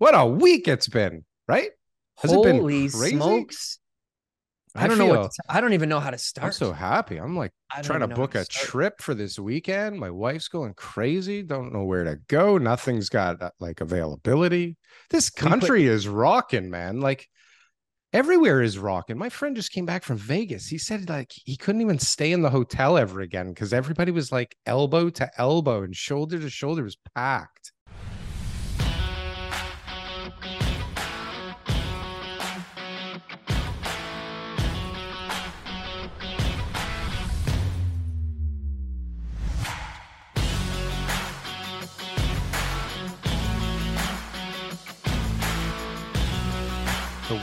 What a week it's been, right? Has it been crazy? Smokes. I don't even know how to start. I'm so happy. I'm like trying to book a trip for this weekend. My wife's going crazy. Don't know where to go. Nothing's got like availability. This country is rocking, man. Like everywhere is rocking. My friend just came back from Vegas. He said like he couldn't even stay in the hotel ever again because everybody was like elbow to elbow and shoulder to shoulder was packed.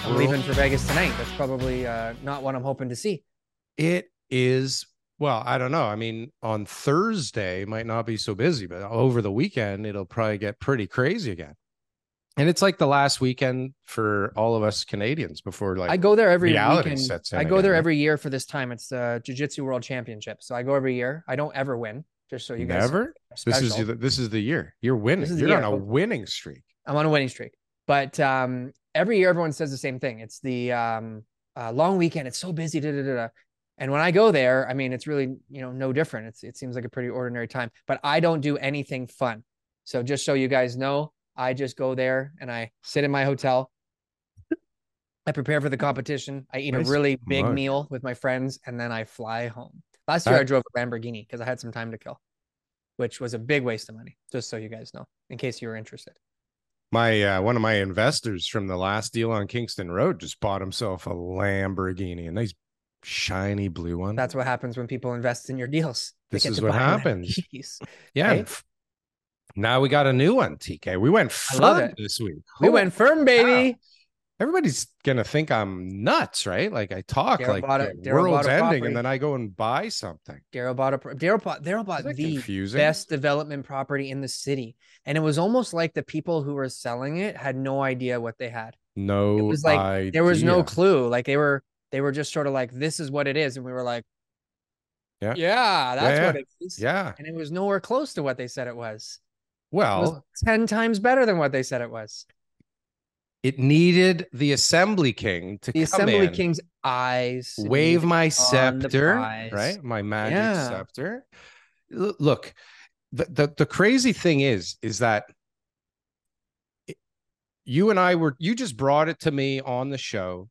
I'm leaving for Vegas tonight. That's probably not what I'm hoping to see. It is. Well, I don't know. I mean, on Thursday it might not be so busy, but over the weekend, it'll probably get pretty crazy again. And it's like the last weekend for all of us Canadians before like I go there every weekend. There every year for this time. It's the Jiu Jitsu World Championship. So I go every year. I don't ever win. Just so you guys never. This is the year you're winning. You're on a winning streak. I'm on a winning streak, but every year, everyone says the same thing. It's the long weekend. It's so busy. Da, da, da, da. And when I go there, I mean, it's really, no different. It seems like a pretty ordinary time, but I don't do anything fun. So just so you guys know, I just go there and I sit in my hotel. I prepare for the competition. I eat a really big meal with my friends and then I fly home. Last year, I drove a Lamborghini because I had some time to kill, which was a big waste of money. Just so you guys know, in case you were interested. My one of my investors from the last deal on Kingston Road just bought himself a Lamborghini, a nice shiny blue one. That's what happens when people invest in your deals. This is what happens. Yeah. Right? Now we got a new one, TK. We went firm this week. We went firm, baby. Wow. Everybody's going to think I'm nuts, right? Like I talk Darryl like the world's ending property. And then I go and buy something. Darryl bought the best development property in the city. And it was almost like the people who were selling it had no idea what they had. No, it was like there was no clue. Like they were just sort of like, this is what it is. And we were like, yeah, that's what it is. Yeah. And it was nowhere close to what they said it was. Well, it was 10 times better than what they said it was. It needed the Assembly King to King's eyes. Wave my scepter, right? My magic scepter. Look, the crazy thing is that you and I you just brought it to me on the show.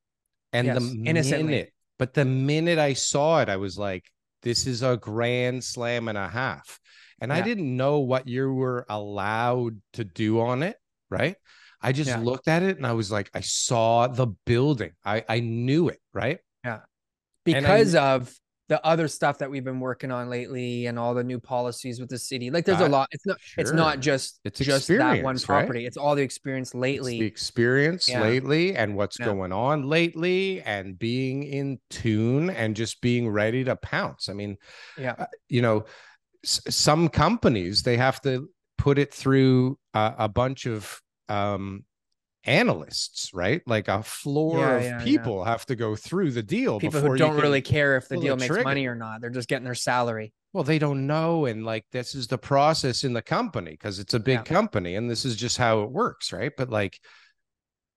And the minute I saw it, I was like, this is a grand slam and a half. And I didn't know what you were allowed to do on it, right? I just looked at it and I was like, I saw the building. I knew it, right? Yeah. Because of the other stuff that we've been working on lately and all the new policies with the city. Like there's a lot. It's not just that one property. Right? It's all the experience lately. It's the experience lately and what's going on lately and being in tune and just being ready to pounce. I mean, some companies, they have to put it through a bunch of analysts, right? Like a floor of people have to go through the deal. People who don't really care if the deal makes money or not. They're just getting their salary. Well, they don't know. And like, this is the process in the company because it's a big company and this is just how it works, right? But like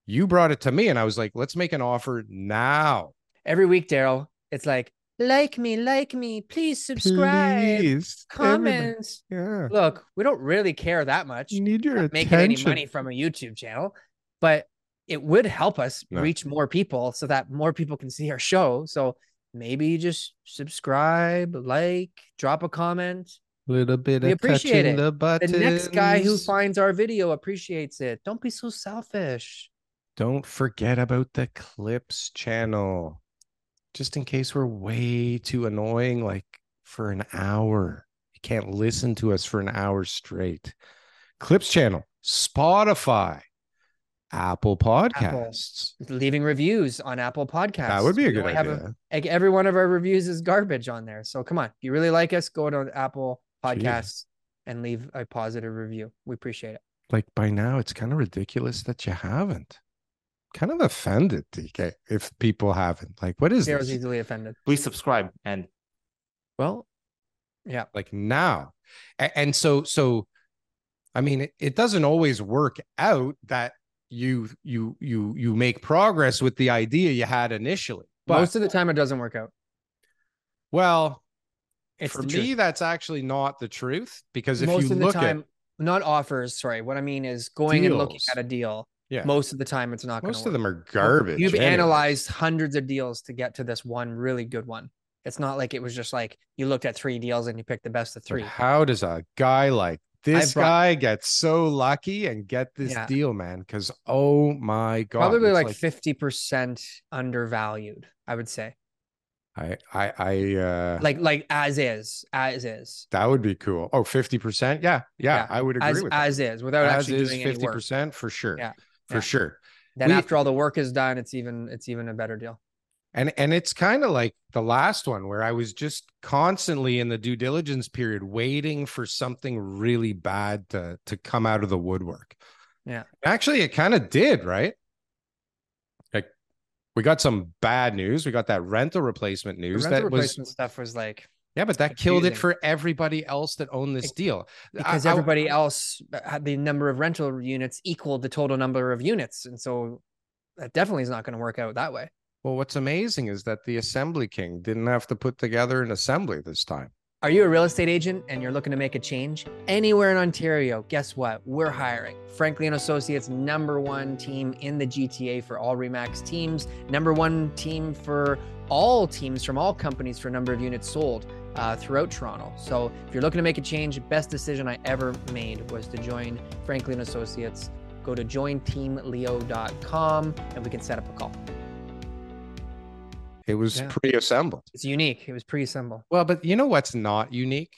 you brought it to me and I was like, let's make an offer now. Every week, Darryl, it's like me, please subscribe, comments. Yeah. Look, we don't really care that much. You need your attention. Making any money from a YouTube channel, but it would help us reach more people so that more people can see our show. So maybe just subscribe, like, drop a comment. A little bit we of appreciate touching it. The buttons. The next guy who finds our video appreciates it. Don't be so selfish. Don't forget about the Clips channel. Just in case we're way too annoying, like for an hour. You can't listen to us for an hour straight. Clips channel, Spotify, Apple Podcasts. Apple. Leaving reviews on Apple Podcasts. That would be a good idea. Every one of our reviews is garbage on there. So come on. If you really like us, go to Apple Podcasts and leave a positive review. We appreciate it. Like by now, it's kind of ridiculous that you haven't. Kind of offended, TK, if people haven't. Like, what is this? Easily offended. Please subscribe and like now. And so I mean, it doesn't always work out that you make progress with the idea you had initially. But most of the time it doesn't work out. Well, for me, that's actually not the truth, because if you look at not offers, sorry, what I mean is going and looking at a deal. Yeah. Most of the time it's not going to work. Most of them are garbage. You've analyzed hundreds of deals to get to this one really good one. It's not like it was just like you looked at three deals and you picked the best of three. But how does a guy like this guy get so lucky and get this deal, man? Because, oh my God. Probably like 50% undervalued, I would say. As is. That would be cool. Oh, 50%. Yeah. I would agree with that. As is, without actually doing any work. 50% for sure. For sure. Then after all the work is done, it's even a better deal. And it's kind of like the last one where I was just constantly in the due diligence period waiting for something really bad to come out of the woodwork. Yeah. Actually, it kind of did, right? Like, we got some bad news. We got that rental replacement news. The rental replacement stuff was like... Yeah, but that killed it for everybody else that owned this deal. Because everybody else had the number of rental units equaled the total number of units. And so that definitely is not going to work out that way. Well, what's amazing is that the assembly king didn't have to put together an assembly this time. Are you a real estate agent and you're looking to make a change? Anywhere in Ontario, guess what? We're hiring. Franklin Associates, #1 team in the GTA for all Remax teams, #1 team for all teams from all companies for number of units sold throughout Toronto. So if you're looking to make a change, best decision I ever made was to join Franklin Associates. Go to jointeamleo.com and we can set up a call. It was pre-assembled. It's unique. It was pre-assembled. Well, but you know what's not unique?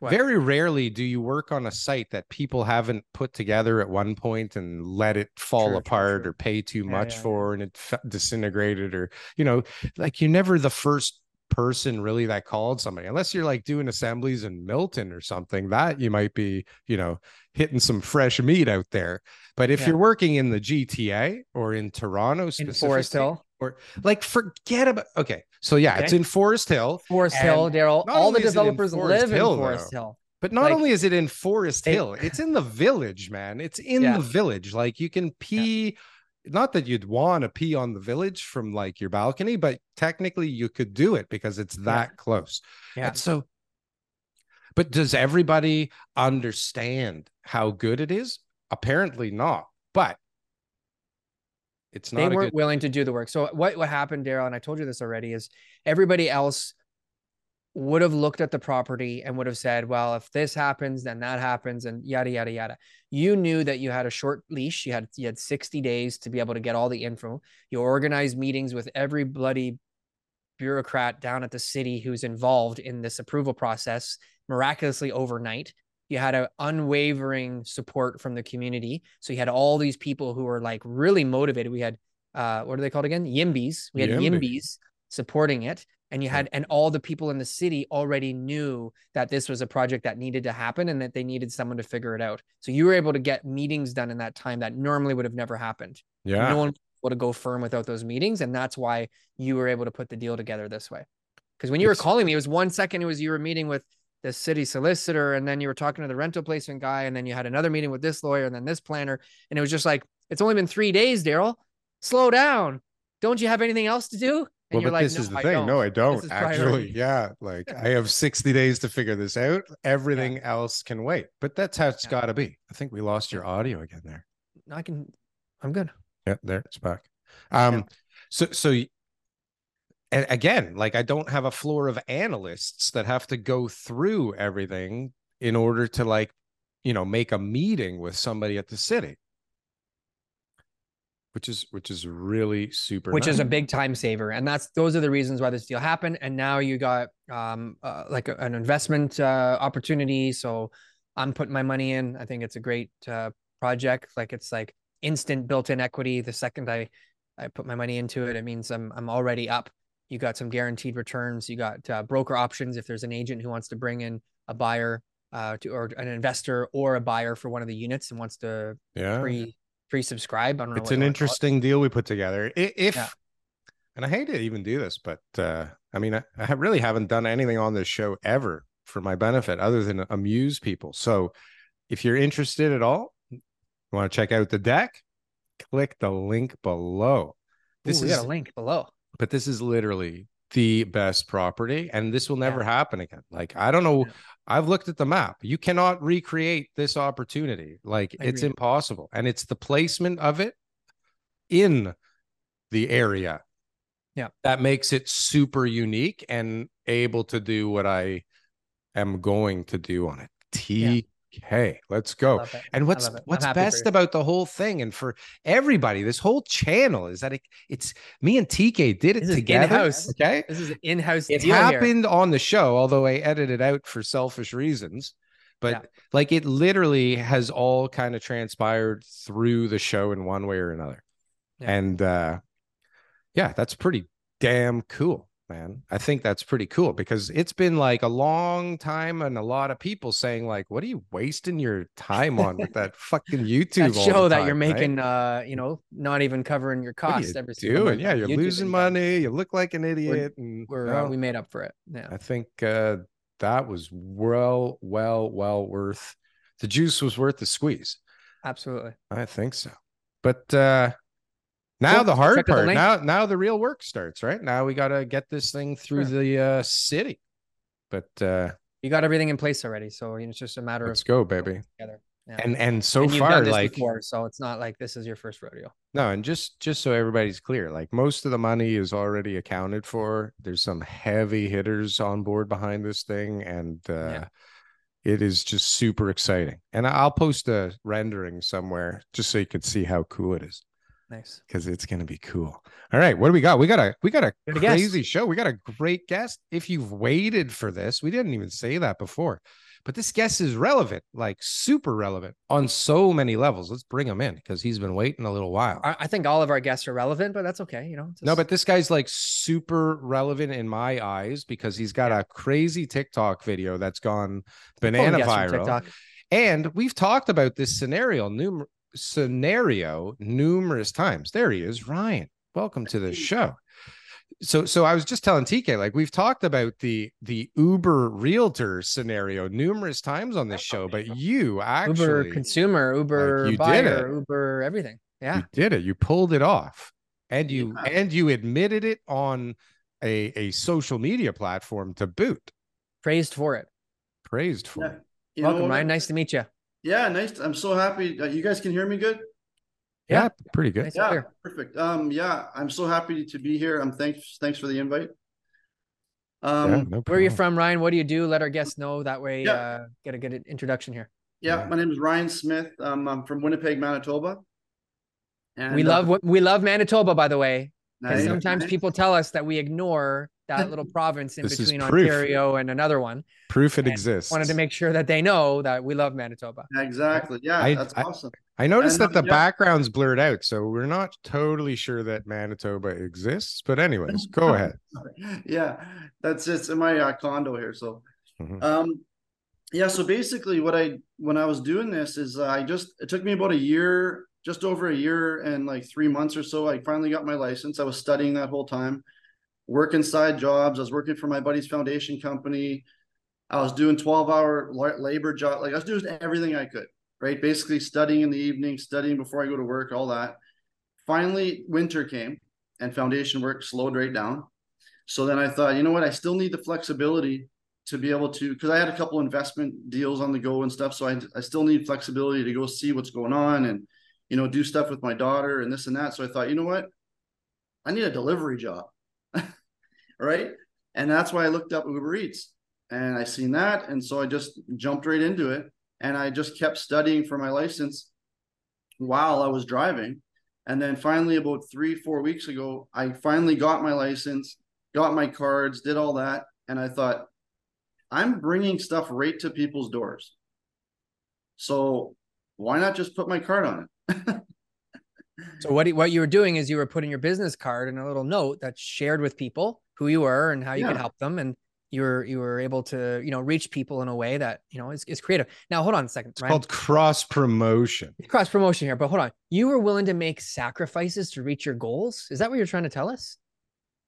What? Very rarely do you work on a site that people haven't put together at one point and let it fall apart or pay too much for, and it disintegrated, or, you know, like you're never the first person really that called somebody, unless you're like doing assemblies in Milton or something, that you might be, you know, hitting some fresh meat out there. But if you're working in the GTA or in Toronto, in Forest Hill. Or like, forget about, okay. It's in Forest Hill. Forest Hill, Darryl. All the developers live in Forest Hill. But not only is it in Forest Hill, it's in the village, man. It's in the village. Like, you can pee, not that you'd want to pee on the village from like your balcony, but technically you could do it because it's that close. Yeah. And so, but does everybody understand how good it is? Apparently not. But it's not, they weren't willing to do the work. So what happened, Darryl, and I told you this already, is everybody else would have looked at the property and would have said, well, if this happens, then that happens, and yada, yada, yada. You knew that you had a short leash. You had 60 days to be able to get all the info. You organized meetings with every bloody bureaucrat down at the city who's involved in this approval process miraculously overnight. You had an unwavering support from the community. So you had all these people who were like really motivated. We had, what are they called again? Yimbys. We had Yimbys supporting it. And you had, and all the people in the city already knew that this was a project that needed to happen and that they needed someone to figure it out. So you were able to get meetings done in that time that normally would have never happened. Yeah. No one was able to go firm without those meetings. And that's why you were able to put the deal together this way. Because when you were calling me, it was 1 second. It was, you were meeting with the city solicitor, and then you were talking to the rental placement guy, and then you had another meeting with this lawyer and then this planner. And it was just like, it's only been 3 days, Darryl. Slow down. Don't you have anything else to do? And well, you're but like, this is the thing. No, I don't actually. Yeah. Like, I have 60 days to figure this out. Everything else can wait, but that's how it's gotta be. I think we lost your audio again there. I'm good. Yeah. There it's back. And again, like, I don't have a floor of analysts that have to go through everything in order to, like, you know, make a meeting with somebody at the city, which is really super, which is a big time saver. And those are the reasons why this deal happened. And now you got like an investment opportunity. So I'm putting my money in. I think it's a great project. Like, it's like instant built-in equity. The second I put my money into it, it means I'm already up. You got some guaranteed returns. You got broker options. If there's an agent who wants to bring in a buyer or an investor or a buyer for one of the units and wants to pre-subscribe. It's an interesting deal we put together. And I hate to even do this, but I mean, I really haven't done anything on this show ever for my benefit other than amuse people. So if you're interested at all, you want to check out the deck, click the link below. This is a link below. But this is literally the best property, and this will never happen again. Like, I don't know. I've looked at the map. You cannot recreate this opportunity. Like, it's impossible. And it's the placement of it in the area. Yeah. That makes it super unique and able to do what I am going to do on it. TK, let's go. And what's best about the whole thing, and for everybody, this whole channel, is that it's me and TK did it together. Okay. This is an in-house deal. It happened on the show, although I edited out for selfish reasons. But like, it literally has all kind of transpired through the show in one way or another. Yeah. And yeah, that's pretty damn cool, man. I think that's pretty cool, because it's been like a long time and a lot of people saying like, what are you wasting your time on with that fucking YouTube that show that you're making, right? You know, not even covering your costs every single month. Yeah, you're losing money. You look like an idiot. We made up for it. Yeah, I think that was well worth. The juice was worth the squeeze. Absolutely. I think so. But now the hard part, now the real work starts, right? Now we got to get this thing through the city. But you got everything in place already, so it's just a matter of go, baby. Together. Yeah. And so far, like, before, so it's not like this is your first rodeo. No, and just so everybody's clear, like, most of the money is already accounted for. There's some heavy hitters on board behind this thing, and it is just super exciting. And I'll post a rendering somewhere just so you could see how cool it is. Nice, because it's gonna be cool. All right, what do we got? We got a crazy show. We got a great guest. If you've waited for this, we didn't even say that before, but this guest is relevant, like super relevant on so many levels. Let's bring him in because he's been waiting a little while. I think all of our guests are relevant, but that's okay, No, but this guy's like super relevant in my eyes because he's got a crazy TikTok video that's gone banana viral, and we've talked about this scenario numerous times. There he is, Ryan. Welcome to the show. So I was just telling TK, like, we've talked about the Uber realtor scenario numerous times on this show, but you actually Uber consumer, Uber like, you buyer, Uber everything. Yeah, you did it. You pulled it off, and you admitted it on a social media platform to boot. Praised for it. Welcome, Ryan. Nice to meet you. Yeah, nice. I'm so happy. You guys can hear me good? Yeah, pretty good. Yeah, perfect. Yeah, I'm so happy to be here. Thanks for the invite. No, where are you from, Ryan? What do you do? Let our guests know. That way, get a good introduction here. Yeah, my name is Ryan Smith. I'm from Winnipeg, Manitoba. And we love Manitoba, by the way. Nice. Sometimes people tell us that we ignore that little province in between Ontario and another one. Proof it exists. Wanted to make sure that they know that we love Manitoba. Exactly. Yeah, that's awesome. I noticed that the background's blurred out, so we're not totally sure that Manitoba exists. But anyways, go ahead. Yeah, that's it's in my condo here. So, so basically, when I was doing this is it took me about just over a year and like 3 months or so. I finally got my license. I was studying that whole time. Working side jobs. I was working for my buddy's foundation company. I was doing 12-hour labor job. Like, I was doing everything I could, right? Basically studying in the evening, studying before I go to work, all that. Finally, winter came and foundation work slowed right down. So then I thought, you know what? I still need the flexibility to be able to, because I had a couple investment deals on the go and stuff. So I still need flexibility to go see what's going on and, do stuff with my daughter and this and that. So I thought, you know what? I need a delivery job. Right. And that's why I looked up Uber Eats and I seen that. And so I just jumped right into it. And I just kept studying for my license while I was driving. And then finally, about 3-4 weeks ago, I finally got my license, got my cards, did all that. And I thought, I'm bringing stuff right to people's doors. So why not just put my card on it? So what you were doing is you were putting your business card in a little note that's shared with people who you were and how you could help them. And you were able to, reach people in a way that, is creative. Now, hold on a second. It's called cross-promotion. Cross-promotion here, but hold on. You were willing to make sacrifices to reach your goals? Is that what you're trying to tell us?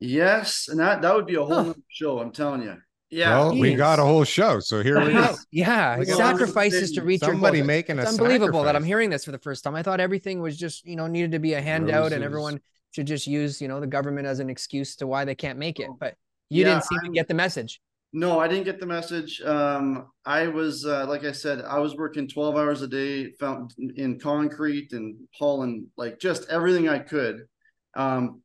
Yes. And that would be a whole new show, I'm telling you. Yeah, well, we got a whole show, so here we go. Yeah, sacrifices to reach your goal. Making it's unbelievable that I'm hearing this for the first time. I thought everything was just, you know, needed to be a handout and everyone should just use, you know, the government as an excuse to why they can't make it. But you didn't seem to get the message. No, I didn't get the message. I was, like I said, I was working 12 hours a day, found in concrete and hauling like just everything I could.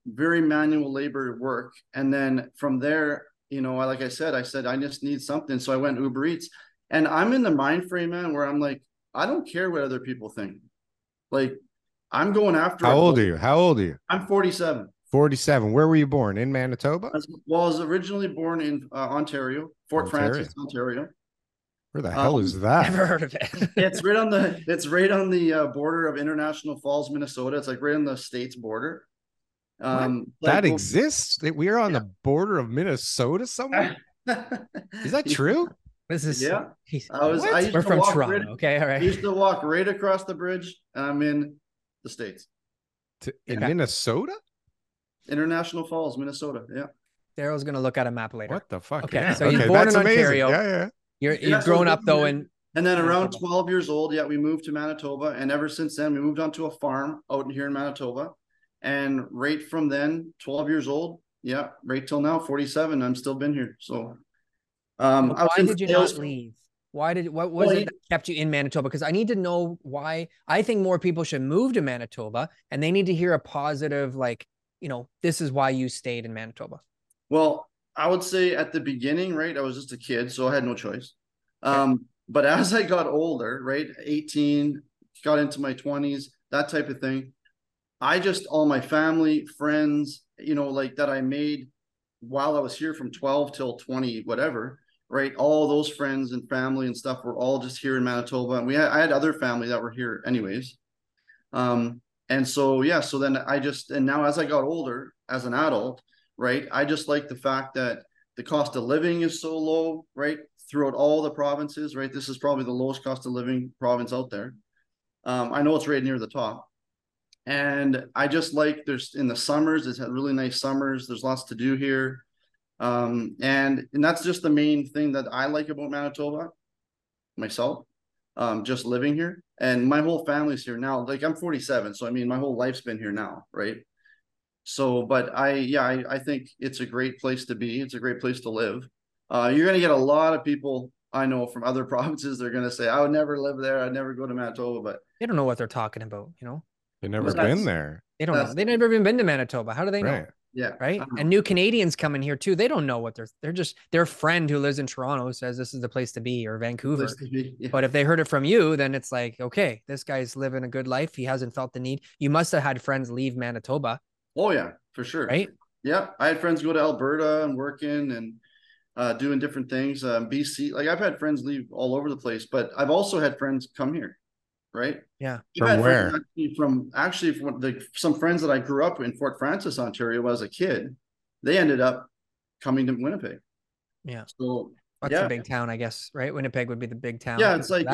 Very manual labor work. And then from there, you know, like I said, I just need something. So I went Uber Eats, and I'm in the mind frame, man, where I'm like, I don't care what other people think. Like, I'm going after. How old are you? I'm 47. 47. Where were you born? In Manitoba? Well, I was originally born in Ontario, Fort Frances, Ontario. Where the hell is that? Never heard of it. It's right on the border of International Falls, Minnesota. It's like right on the state's border. That exists? That we're on the border of Minnesota somewhere? Is that true? This is we're from Toronto. Okay, all right. I used to walk right across the bridge. I'm in the States. Minnesota? International Falls, Minnesota. Yeah. Daryl's gonna look at a map later. What the fuck? Okay, yeah. So you're born in Ontario. Amazing. Yeah, yeah. You've grown up though in and then around Manitoba. 12 years old, we moved to Manitoba. And ever since then, we moved onto a farm out here in Manitoba. And right from then, 12 years old, right till now, 47, I'm still been here. So why did you not leave? What was it that kept you in Manitoba? Because I need to know why. I think more people should move to Manitoba, and they need to hear a positive, like, you know, this is why you stayed in Manitoba. Well, I would say at the beginning, I was just a kid, so I had no choice. But as I got older, 18, got into my 20s, that type of thing, I just, all my family, friends, you know, like that I made while I was here from 12 till 20, whatever, all those friends and family and stuff were all just here in Manitoba. And I had other family that were here anyways. And so, so then and now as I got older as an adult, I just like the fact that the cost of living is so low, throughout all the provinces, This is probably the lowest cost of living province out there. I know it's right near the top. And I just like in the summers, it's had really nice summers. There's lots to do here. And that's just the main thing that I like about Manitoba, myself, just living here. And my whole family's here now. Like I'm 47. So, I mean, my whole life's been here now. So, but I think it's a great place to be. It's a great place to live. You're going to get a lot of people I know from other provinces. They're going to say, I would never live there. I'd never go to Manitoba, but they don't know what they're talking about, you know? They've never been there. They don't know. They've never even been to Manitoba. How do they know? Yeah. And new Canadians coming here too. They don't know what they're just their friend who lives in Toronto says this is the place to be, or Vancouver. But if they heard it from you, then it's like, okay, this guy's living a good life. He hasn't felt the need. You must have had friends leave Manitoba. Oh yeah, for sure. Yeah. I had friends go to Alberta and working and doing different things. BC, like I've had friends leave all over the place, but I've also had friends come here. From where? From some friends that I grew up in Fort Frances, Ontario, as a kid. They ended up coming to Winnipeg. So that's a big town, I guess, right? Winnipeg would be the big town. It's like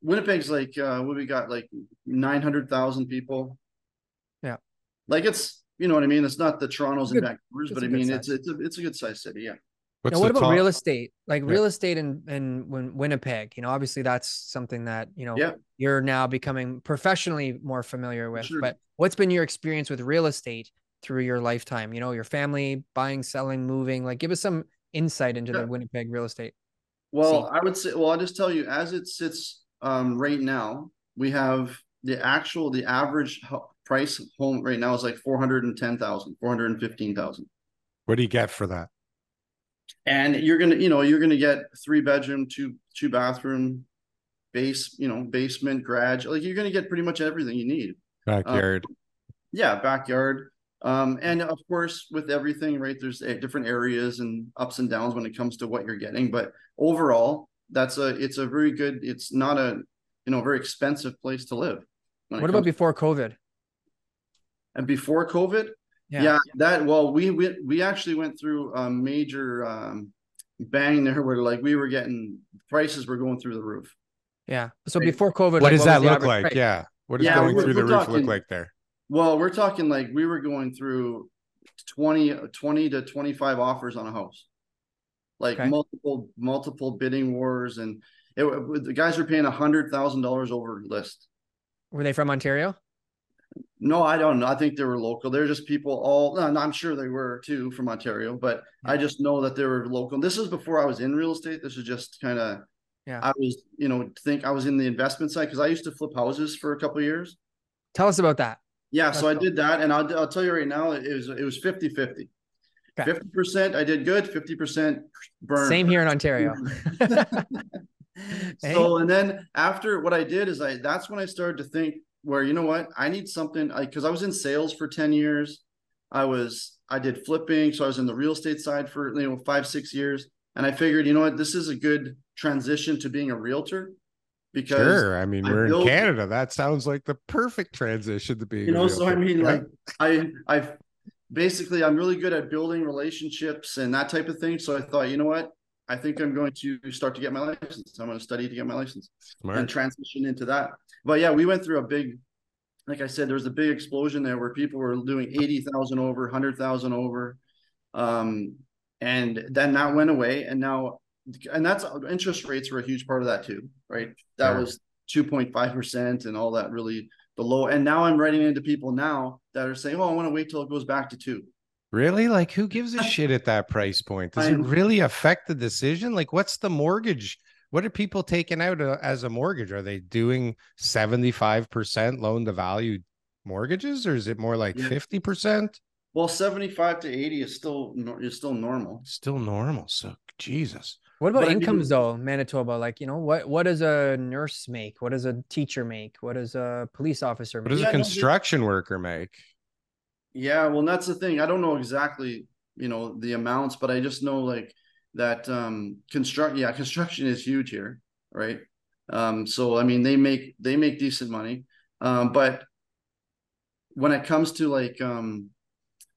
Winnipeg's like what we got, like 900,000 people. Like it's, you know what I mean? It's not the Toronto's and Vancouver's, but I mean it's a good sized city. Now, what about real estate? Like real estate in Winnipeg, you know, obviously that's something that, you know, you're now becoming professionally more familiar with, but what's been your experience with real estate through your lifetime? You know, your family buying, selling, moving, like give us some insight into the Winnipeg real estate. Well, I would say, I'll just tell you as it sits right now, we have the average price home right now is like 410,000, 415,000. What do you get for that? And you're gonna get 3-bedroom, 2-bathroom, basement, garage. Like you're gonna get pretty much everything you need. Backyard. Backyard. And of course, with everything, there's different areas and ups and downs when it comes to what you're getting. But overall, it's a very good. It's not a very expensive place to live. What about before COVID? And before COVID. We actually went through a major bang there where we were getting prices were going through the roof. So before COVID, what does that look like? What does going through the roof look like there? Well, we're talking like we were going through 20 to 25 offers on a house. like multiple bidding wars, and the guys are paying $100,000 over list. Were they from Ontario? No, I don't know. I think they were local. They're just people all, and I'm sure they were too from Ontario, but I just know that they were local. This is before I was in real estate. This is just kind of, I was, I was in the investment side because I used to flip houses for a couple of years. Tell us about that. Yeah. That's so cool. I did that. And I'll tell you right now, it was 50-50. Okay. 50% I did good, 50% burned. Same here in Ontario. So, and then after what I did is that's when I started to think where, you know what, I need something, because I was in sales for 10 years. I did flipping. So I was in the real estate side for, 5-6 years. And I figured, you know what, this is a good transition to being a realtor. Because sure, I mean, we're in Canada. That sounds like the perfect transition to being, a realtor, so I mean, right? Basically, I'm really good at building relationships and that type of thing. So I thought, you know what? I think I'm going to start to get my license. I'm going to study to get my license. Smart. And transition into that. But yeah, we went through a big, like I said, there was a big explosion there where people were doing 80,000 over, 100,000 over. And then that went away. And now, and that's interest rates were a huge part of that too, right? That was 2.5% and all that, really the low. And now I'm running into people now that are saying, oh, I want to wait till it goes back to 2. Really? Like, who gives a shit at that price point? Does it really affect the decision? Like, what's the mortgage? What are people taking out as a mortgage? Are they doing 75% loan to value mortgages, or is it more like 50%? Well, 75 to 80 is still normal. Still normal. So Jesus. What about incomes though, Manitoba? Like, what does a nurse make? What does a teacher make? What does a police officer make? What does a construction worker make? Yeah, well, that's the thing. I don't know exactly, the amounts, but I just know that construction is huge here, right? So I mean, they make decent money. But when it comes to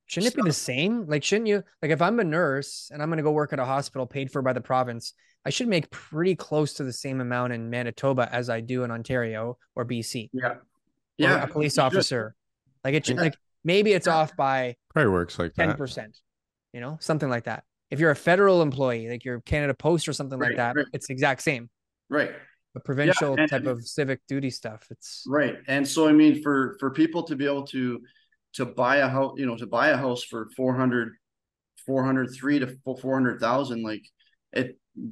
shouldn't it be the same? Like, shouldn't you, if I'm a nurse and I'm going to go work at a hospital paid for by the province, I should make pretty close to the same amount in Manitoba as I do in Ontario or BC. Yeah. Yeah. Or a police officer. Maybe it's off by probably works like 10%, something like that. If you're a federal employee, like you're Canada Post or something like that, it's the exact same. Right. The provincial type of civic duty stuff. It's right. And so, I mean, for people to be able to buy a house, for 403 to 400,000,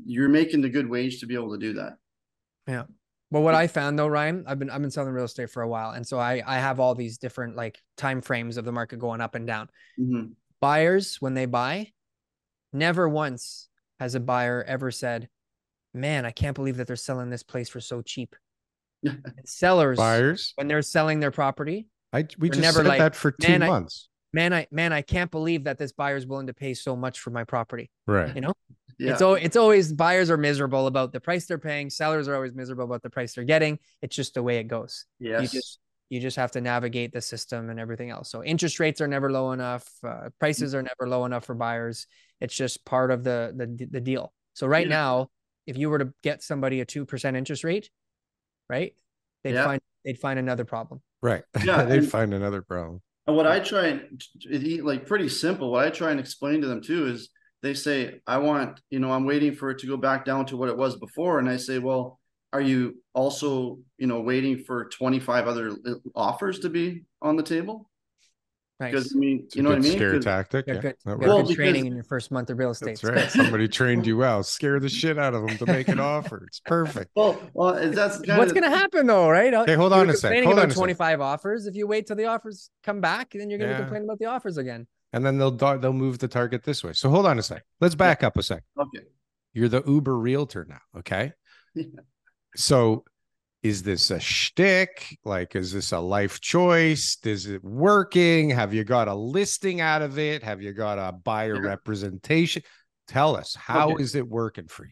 you're making the good wage to be able to do that. Yeah. Well, what I found though, Ryan, I've been selling real estate for a while. And so I have all these different timeframes of the market going up and down. Mm-hmm. Buyers, when they buy, never once has a buyer ever said, man, I can't believe that they're selling this place for so cheap. And buyers, when they're selling their property, we just never said that for 2 months. I can't believe that this buyer is willing to pay so much for my property. Right. Yeah. It's always buyers are miserable about the price they're paying. Sellers are always miserable about the price they're getting. It's just the way it goes. Yes. You just have to navigate the system and everything else. So interest rates are never low enough. Prices are never low enough for buyers. It's just part of the deal. So right now, if you were to get somebody a 2% interest rate, right? They'd find another problem. Right. Yeah. They'd find another problem. And what I try and pretty simple, what I try and explain to them too is they say, I want, I'm waiting for it to go back down to what it was before. And I say, well, are you also, waiting for 25 other offers to be on the table? Because nice. I mean, it's what I mean? Scare tactic. Yeah, good training in your first month of real estate. That's right. Somebody trained you out. Scare the shit out of them to make an offer. It's perfect. Well, that's what's going to happen, though, right? Okay, hold on a second. Hold on. 25 offers. If you wait till the offers come back, then you're going to complain about the offers again. And then they'll move the target this way. So hold on a sec. Let's back up a sec. Okay. You're the Uber realtor now. Okay. Yeah. So. Is this a shtick? Is this a life choice? Is it working? Have you got a listing out of it? Have you got a buyer representation? Tell us, how is it working for you?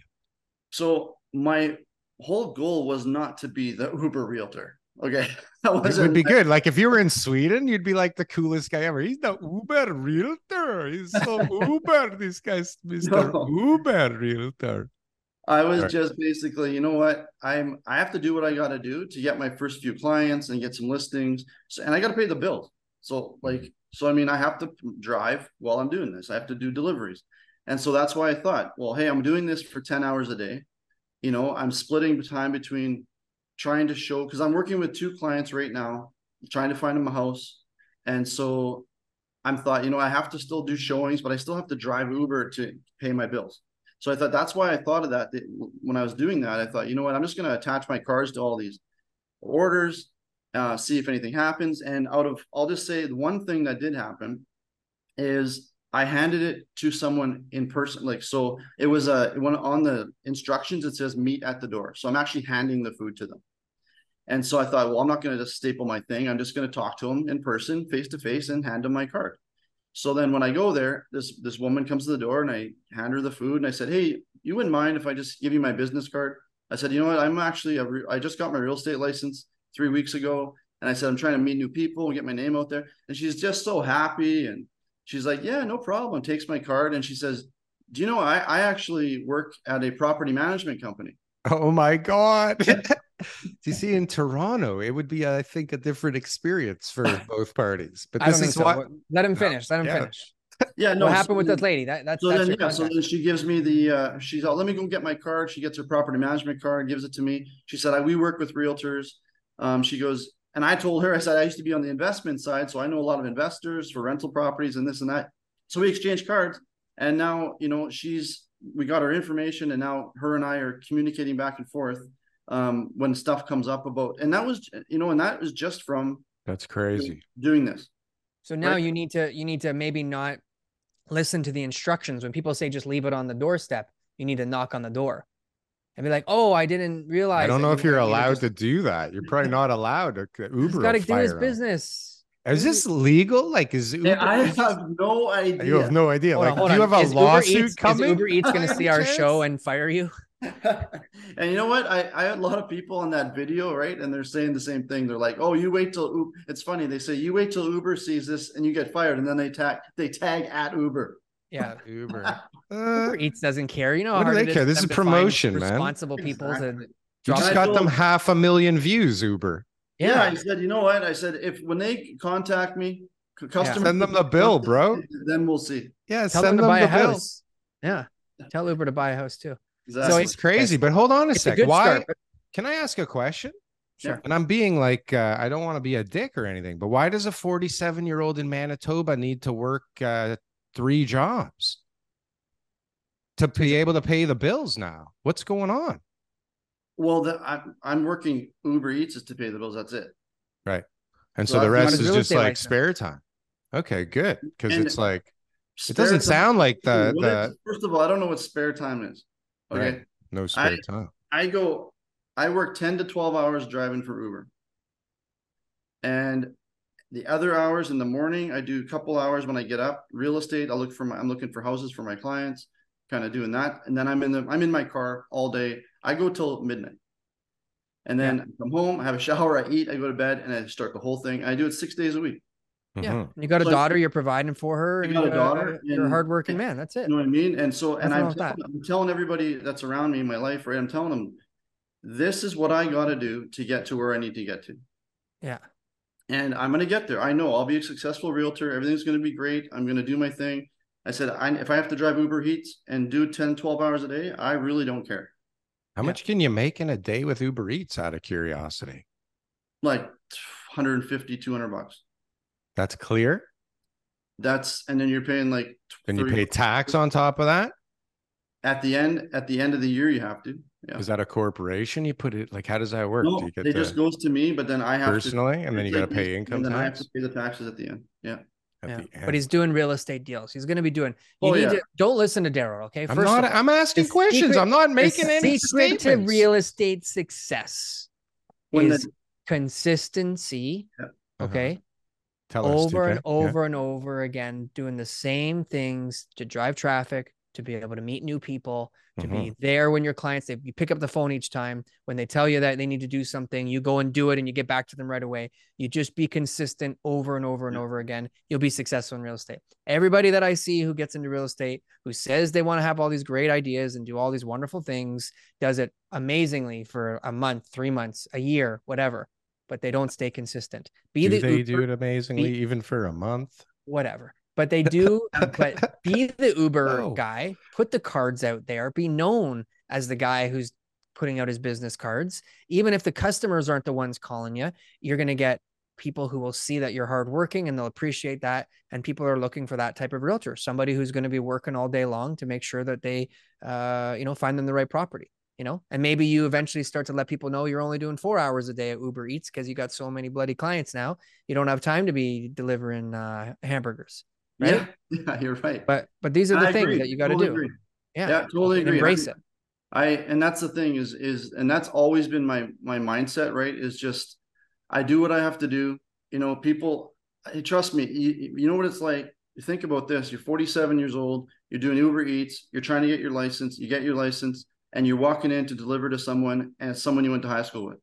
So my whole goal was not to be the Uber realtor. Okay. It would be good. If you were in Sweden, you'd be the coolest guy ever. He's the Uber realtor. He's so Uber. This guy's Mr. Uber realtor. I was just basically, I have to do what I got to do to get my first few clients and get some listings. So, and I got to pay the bills. So I mean, I have to drive while I'm doing this. I have to do deliveries. And so that's why I thought, well, hey, I'm doing this for 10 hours a day. You know, I'm splitting time between trying to show, because I'm working with two clients right now, trying to find them a house. And so I'm thought, you know, I have to still do showings, but I still have to drive Uber to pay my bills. So I thought, that's why I thought of that. When I was doing that, I thought, you know what, I'm just going to attach my cars to all these orders, see if anything happens. And I'll just say the one thing that did happen is I handed it to someone in person. Like, so it was on the instructions, it says meet at the door. So I'm actually handing the food to them. And so I thought, well, I'm not going to just staple my thing. I'm just going to talk to them in person, face to face, and hand them my card. So then when I go there, this woman comes to the door and I hand her the food. And I said, hey, you wouldn't mind if I just give you my business card? I said, you know what? I'm actually, I just got my real estate license 3 weeks ago. And I said, I'm trying to meet new people and get my name out there. And she's just so happy. And she's like, yeah, no problem. Takes my card. And she says, do you know, I actually work at a property management company. Oh my God. You see, in Toronto, it would be, I think, a different experience for both parties. But this is what... Let him finish. Let him finish. Yeah, no. What happened with this lady? So then she gives me the... she's all, let me go get my card. She gets her property management card, gives it to me. She said, we work with realtors. She goes... And I told her, I said, I used to be on the investment side, so I know a lot of investors for rental properties and this and that. So we exchanged cards. And now, you know, we got her information, and now her and I are communicating back and forth. When stuff comes up about, and that was, you know, and that was just from, that's crazy, doing this. So now, right? you need to maybe not listen to the instructions. When people say, just leave it on the doorstep, you need to knock on the door and be like, oh, I didn't realize. I don't know if you're allowed to do that. You're probably not allowed. Uber got to do his business. Is this legal? Like, is Uber? I have no idea. You have no idea. Like, do you have a lawsuit coming? Is Uber Eats going to see our show and fire you? And you know what? I had a lot of people on that video, right? And they're saying the same thing. They're like, oh, you wait till Uber. It's funny. They say, you wait till Uber sees this and you get fired. And then they tag at Uber. Yeah. Uber. Uber Eats doesn't care. You know, what do they care? This is promotion, man. Responsible people. Exactly. You just got them 500,000 views, Uber. Yeah. I said, you know what? I said, if when they contact me, customer, send them the bill, bro. Then we'll see. Yeah. Tell send them to buy a house. Yeah. Tell Uber to buy a house too. Exactly. So it's crazy, but hold on a sec. Why? Can I ask a question? Sure. And I'm being like, I don't want to be a dick or anything, but why does a 47-year-old in Manitoba need to work 3 jobs to be able to pay the bills now? What's going on? Well, I'm working Uber Eats is to pay the bills. That's it. Right. And so the rest is just like spare time. Okay, good. Because it's like, it doesn't sound like the... First of all, I don't know what spare time is. Okay. Right. No spare time. I work 10 to 12 hours driving for Uber. And the other hours in the morning, I do a couple hours when I get up, real estate. I'm looking for houses for my clients, kind of doing that. And then I'm in my car all day. I go till midnight. And then I come home, I have a shower, I eat, I go to bed, and I start the whole thing. I do it 6 days a week. Yeah. Mm-hmm. You got a daughter, you're providing for her. You got a daughter. You're a hardworking man. That's it. You know what I mean? And so, I'm telling everybody that's around me in my life, right? I'm telling them, this is what I got to do to get to where I need to get to. Yeah. And I'm going to get there. I know I'll be a successful realtor. Everything's going to be great. I'm going to do my thing. I said, if I have to drive Uber Eats and do 10, 12 hours a day, I really don't care. How much can you make in a day with Uber Eats, out of curiosity? Like 150, 200 bucks. That's clear. And then you're paying like. Then you pay tax on top of that. At the end of the year, you have to. Yeah. Is that a corporation? You put it like, how does that work? No, it just goes to me, but then I have personally, and then you got to pay income tax. And then I have to pay the taxes at the end. Yeah. But he's doing real estate deals. He's going to be doing. Don't listen to Darryl. Okay. I'm asking questions. I'm not making any statements. The secret to real estate success is consistency. Okay. Over and over again, doing the same things to drive traffic, to be able to meet new people, to be there when your clients, you pick up the phone each time when they tell you that they need to do something, you go and do it and you get back to them right away. You just be consistent over and over and over again. You'll be successful in real estate. Everybody that I see who gets into real estate, who says they want to have all these great ideas and do all these wonderful things, does it amazingly for a month, 3 months, a year, whatever. But they don't stay consistent. Do they do it amazingly even for a month? Whatever. But they do, but be the Uber guy, put the cards out there, be known as the guy who's putting out his business cards. Even if the customers aren't the ones calling you, you're going to get people who will see that you're hardworking and they'll appreciate that. And people are looking for that type of realtor, somebody who's going to be working all day long to make sure that they, you know, find them the right property, you know, and maybe you eventually start to let people know you're only doing 4 hours a day at Uber Eats because you got so many bloody clients now, you don't have time to be delivering hamburgers. Right? Yeah, you're right. But these are the things that you got to do. Yeah, totally agree. Embrace it. And that's the thing is, and that's always been my mindset, right? Is just, I do what I have to do. You know, people, trust me, you know what it's like. You think about this, you're 47 years old, you're doing Uber Eats, you're trying to get your license, you get your license and you're walking in to deliver to someone and it's someone you went to high school with.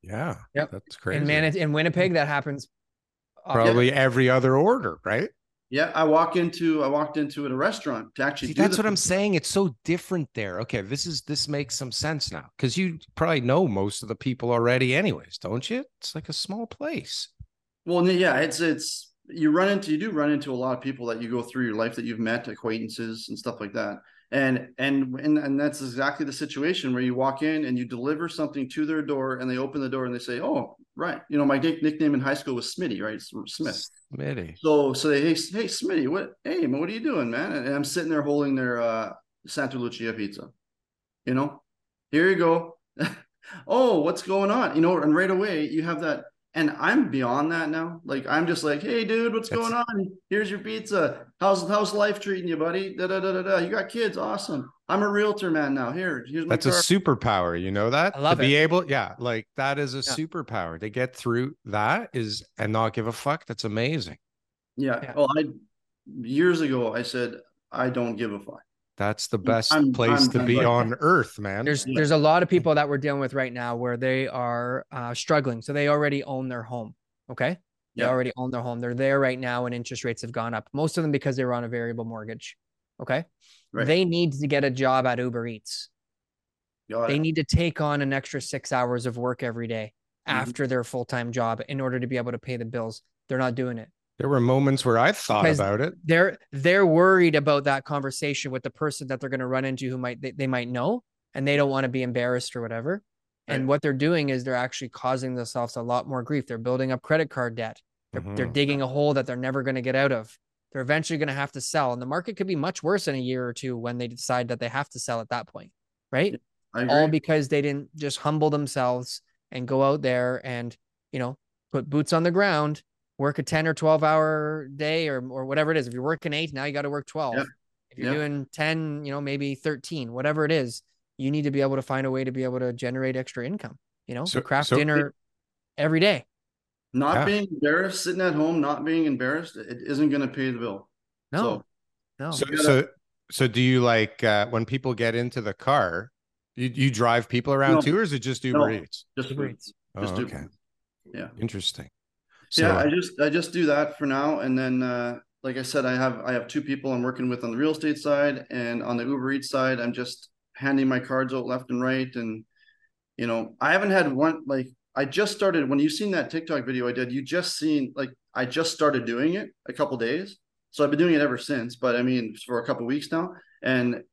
Yeah. Yep. That's crazy. And man, in Winnipeg, that happens probably every other order, right? Yeah, I walked into a restaurant to actually. See, that's what I'm saying. It's so different there. Okay, this makes some sense now because you probably know most of the people already, anyways, don't you? It's like a small place. Well, yeah, it's you do run into a lot of people that you go through your life that you've met, acquaintances and stuff like that, and that's exactly the situation where you walk in and you deliver something to their door and they open the door and they say, oh. Right. You know, my nickname in high school was Smitty, right? It's Smith. Smitty. So they, hey, Smitty, what are you doing, man? And I'm sitting there holding their Santa Lucia pizza. You know, here you go. Oh, what's going on? You know, and right away you have that. And I'm beyond that now. Like, I'm just like, hey, dude, what's going on? Here's your pizza. How's life treating you, buddy? Da, da, da, da, da. You got kids. Awesome. I'm a realtor man now. Here's my car. A superpower. You know that? I love it. To be able. Yeah. Like, that is a superpower. To get through that is and not give a fuck. That's amazing. Yeah. Well, years ago, I said, I don't give a fuck. That's the best place to be on earth, man. There's a lot of people that we're dealing with right now where they are struggling. So they already own their home. Okay. They already own their home. They're there right now and interest rates have gone up. Most of them because they were on a variable mortgage. Okay. Right. They need to get a job at Uber Eats. They need to take on an extra 6 hours of work every day after their full-time job in order to be able to pay the bills. They're not doing it. There were moments where I thought about it. They're worried about that conversation with the person that they're going to run into who they might know, and they don't want to be embarrassed or whatever. Right. And what they're doing is they're actually causing themselves a lot more grief. They're building up credit card debt. They're digging a hole that they're never going to get out of. They're eventually going to have to sell. And the market could be much worse in a year or two when they decide that they have to sell at that point. Right. All because they didn't just humble themselves and go out there and, you know, put boots on the ground, work a 10 or 12 hour day or whatever it is. If you're working 8, now you got to work 12. Yep. If you're doing 10, you know, maybe 13, whatever it is, you need to be able to find a way to be able to generate extra income, you know, so dinner every day. Not being embarrassed, sitting at home, not being embarrassed, it isn't going to pay the bill. No. So do you like, when people get into the car, you drive people around too, or is it just Uber Eats? Just Uber Eats. Just Uber Eats. Yeah. Interesting. So, yeah, I just do that for now, and then like I said, I have two people I'm working with on the real estate side, and on the Uber Eats side, I'm just handing my cards out left and right, and you know, I haven't had one like I just started when you seen that TikTok video I did. You just seen like I just started doing it a couple days, so I've been doing it ever since. But I mean, for a couple weeks now, and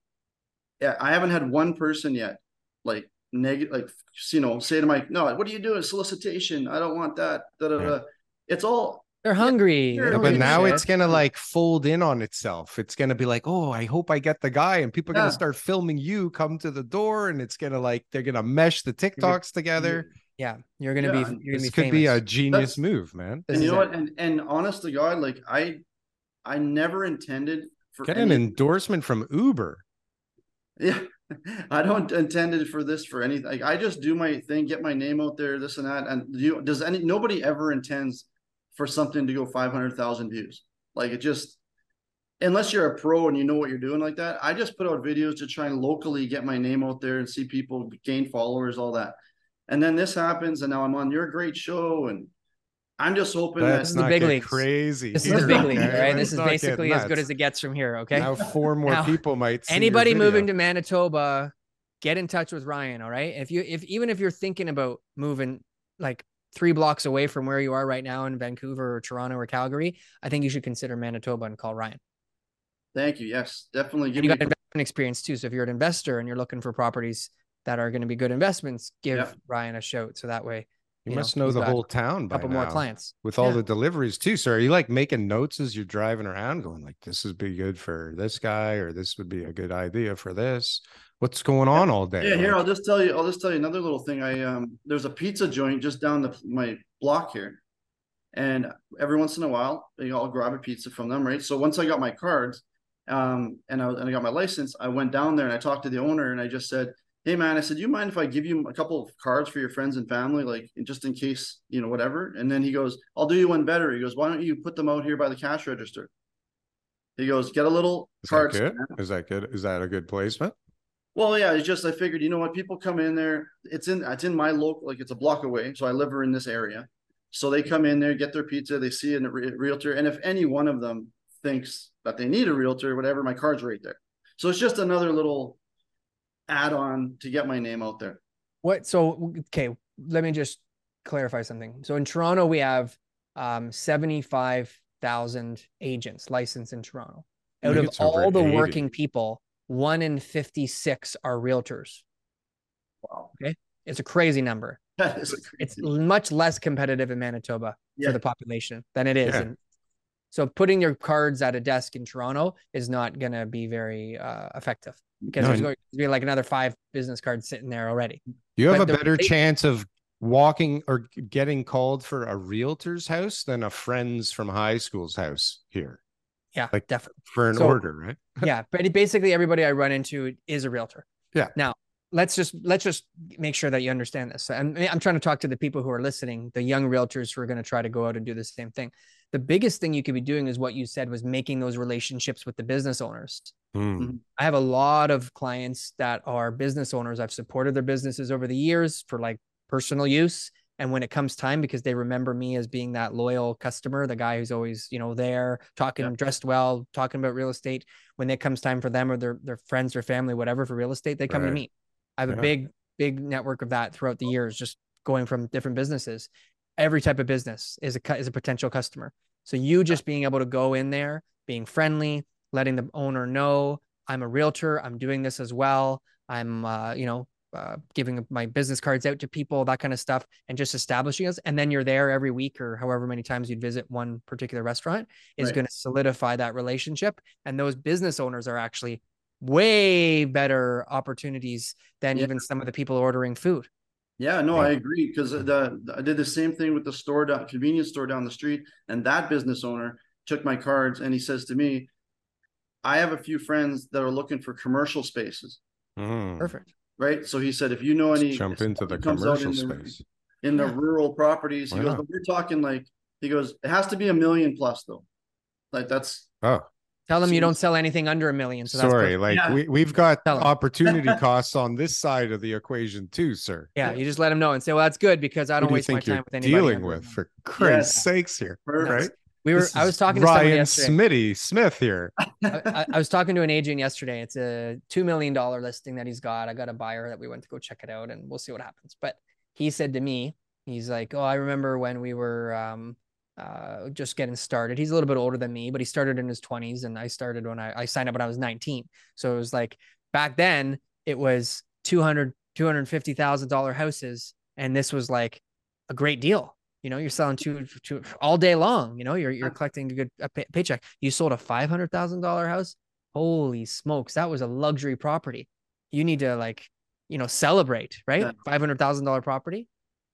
yeah, I haven't had one person yet like negative, like you know, say to my no, what are you doing? Solicitation? I don't want that. Da da da. It's all they're hungry. Yeah, but now it's going to like fold in on itself. It's going to be like, oh, I hope I get the guy. And people are going to start filming you come to the door. And it's going to like, they're going to mesh the TikToks together. Yeah. You're going to be, this could be a genius move, man. And you know what? And honest to God, like I never intended for an endorsement from Uber. Yeah. I don't intend it for this for anything. Like, I just do my thing, get my name out there, this and that. And nobody ever intends for something to go 500,000 views. Like it just, unless you're a pro and you know what you're doing like that, I just put out videos to try and locally get my name out there and see people gain followers, all that. And then this happens. And now I'm on your great show. And I'm just hoping that's the big league. Crazy. This is the big league, right? This is basically as good as it gets from here. Okay. Now 4 more people might see anybody moving to Manitoba, get in touch with Ryan. All right. If even if you're thinking about moving, like 3 blocks away from where you are right now in Vancouver or Toronto or Calgary, I think you should consider Manitoba and call Ryan. Thank you. Yes, definitely. Give you got investment experience too. So if you're an investor and you're looking for properties that are going to be good investments, give Ryan a shout. So that way, you must know the whole town by now. A couple more clients with all the deliveries too. So are you like making notes as you're driving around going like, this would be good for this guy, or this would be a good idea for this? What's going on all day? Yeah, here, I'll just tell you another little thing. There's a pizza joint just down my block here. And every once in a while, I'll grab a pizza from them, right? So once I got my cards and I got my license, I went down there and I talked to the owner and I just said, hey man, I said, do you mind if I give you a couple of cards for your friends and family, like just in case, whatever. And then he goes, I'll do you one better. He goes, why don't you put them out here by the cash register? He goes, get a little card. Is that good? Is that a good placement? Well, yeah, it's just, I figured, what, people come in there, it's in my local, like it's a block away. So I live in this area. So they come in there, get their pizza, they see a realtor. And if any one of them thinks that they need a realtor, whatever, my card's right there. So it's just another little add on to get my name out there. So, okay, let me just clarify something. So in Toronto, we have 75,000 agents licensed in Toronto. Out of all the working people, 1 in 56 are realtors. Wow. Okay. It's a crazy number. It's much less competitive in Manitoba for the population than it is. Yeah. And so putting your cards at a desk in Toronto is not going to be very effective, because there's going to be like another 5 business cards sitting there already. You have a better chance of walking or getting called for a realtor's house than a friend's from high school's house here. Yeah, like definitely. For an order, right? Yeah. But basically everybody I run into is a realtor. Yeah. Now, let's just make sure that you understand this. I'm trying to talk to the people who are listening, the young realtors who are going to try to go out and do the same thing. The biggest thing you could be doing is what you said, was making those relationships with the business owners. Mm. I have a lot of clients that are business owners. I've supported their businesses over the years for like personal use. And when it comes time, because they remember me as being that loyal customer, the guy who's always, there talking, dressed well, talking about real estate. When it comes time for them or their friends or family, whatever, for real estate, they come to me. I have a big network of that throughout the years, just going from different businesses. Every type of business is a potential customer. So you just being able to go in there, being friendly, letting the owner know, I'm a realtor, I'm doing this as well. I'm, giving my business cards out to people, that kind of stuff, and just establishing us. And then you're there every week or however many times you'd visit one particular restaurant is going to solidify that relationship. And those business owners are actually way better opportunities than even some of the people ordering food. Yeah, no, I agree. Because I did the same thing with the store, convenience store down the street. And that business owner took my cards and he says to me, I have a few friends that are looking for commercial spaces. Mm. Perfect. Right. So he said, if you know any, jump into the commercial space in the rural properties, he goes, but we're talking like, he goes, it has to be $1 million+ though. Like that's, tell them you don't sell anything under $1 million. So sorry. That's we've got opportunity costs on this side of the equation too, sir. Yeah. You just let them know and say, well, that's good because I don't waste my time with anybody. Dealing with for Christ's sakes here. Right. I was talking to Ryan Smith here. I was talking to an agent yesterday. It's a $2 million listing that he's got. I got a buyer that we went to go check it out and we'll see what happens. But he said to me, he's like, oh, I remember when we were just getting started. He's a little bit older than me, but he started in his 20s. And I started when I signed up when I was 19. So it was like back then it was $250,000 houses. And this was like a great deal. You're selling two all day long, you're collecting a good paycheck. You sold a $500,000 house. Holy smokes. That was a luxury property. You need to celebrate, right? Yeah. $500,000 property.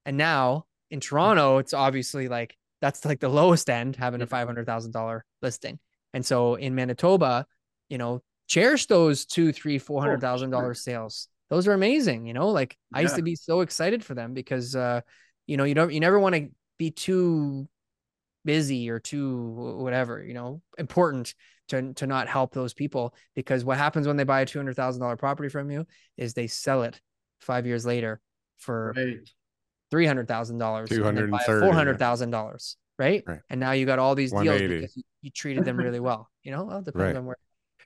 And now in Toronto, it's obviously like, that's like the lowest end, having a $500,000 listing. And so in Manitoba, cherish those $200,000, $300,000, $400,000 sales. Those are amazing. I used to be so excited for them because, you never want to be too busy or too whatever, important to not help those people, because what happens when they buy a $200,000 property from you is they sell it 5 years later for $300,000, $400,000, right? And now you got all these deals because you treated them really well, Well, depends on where.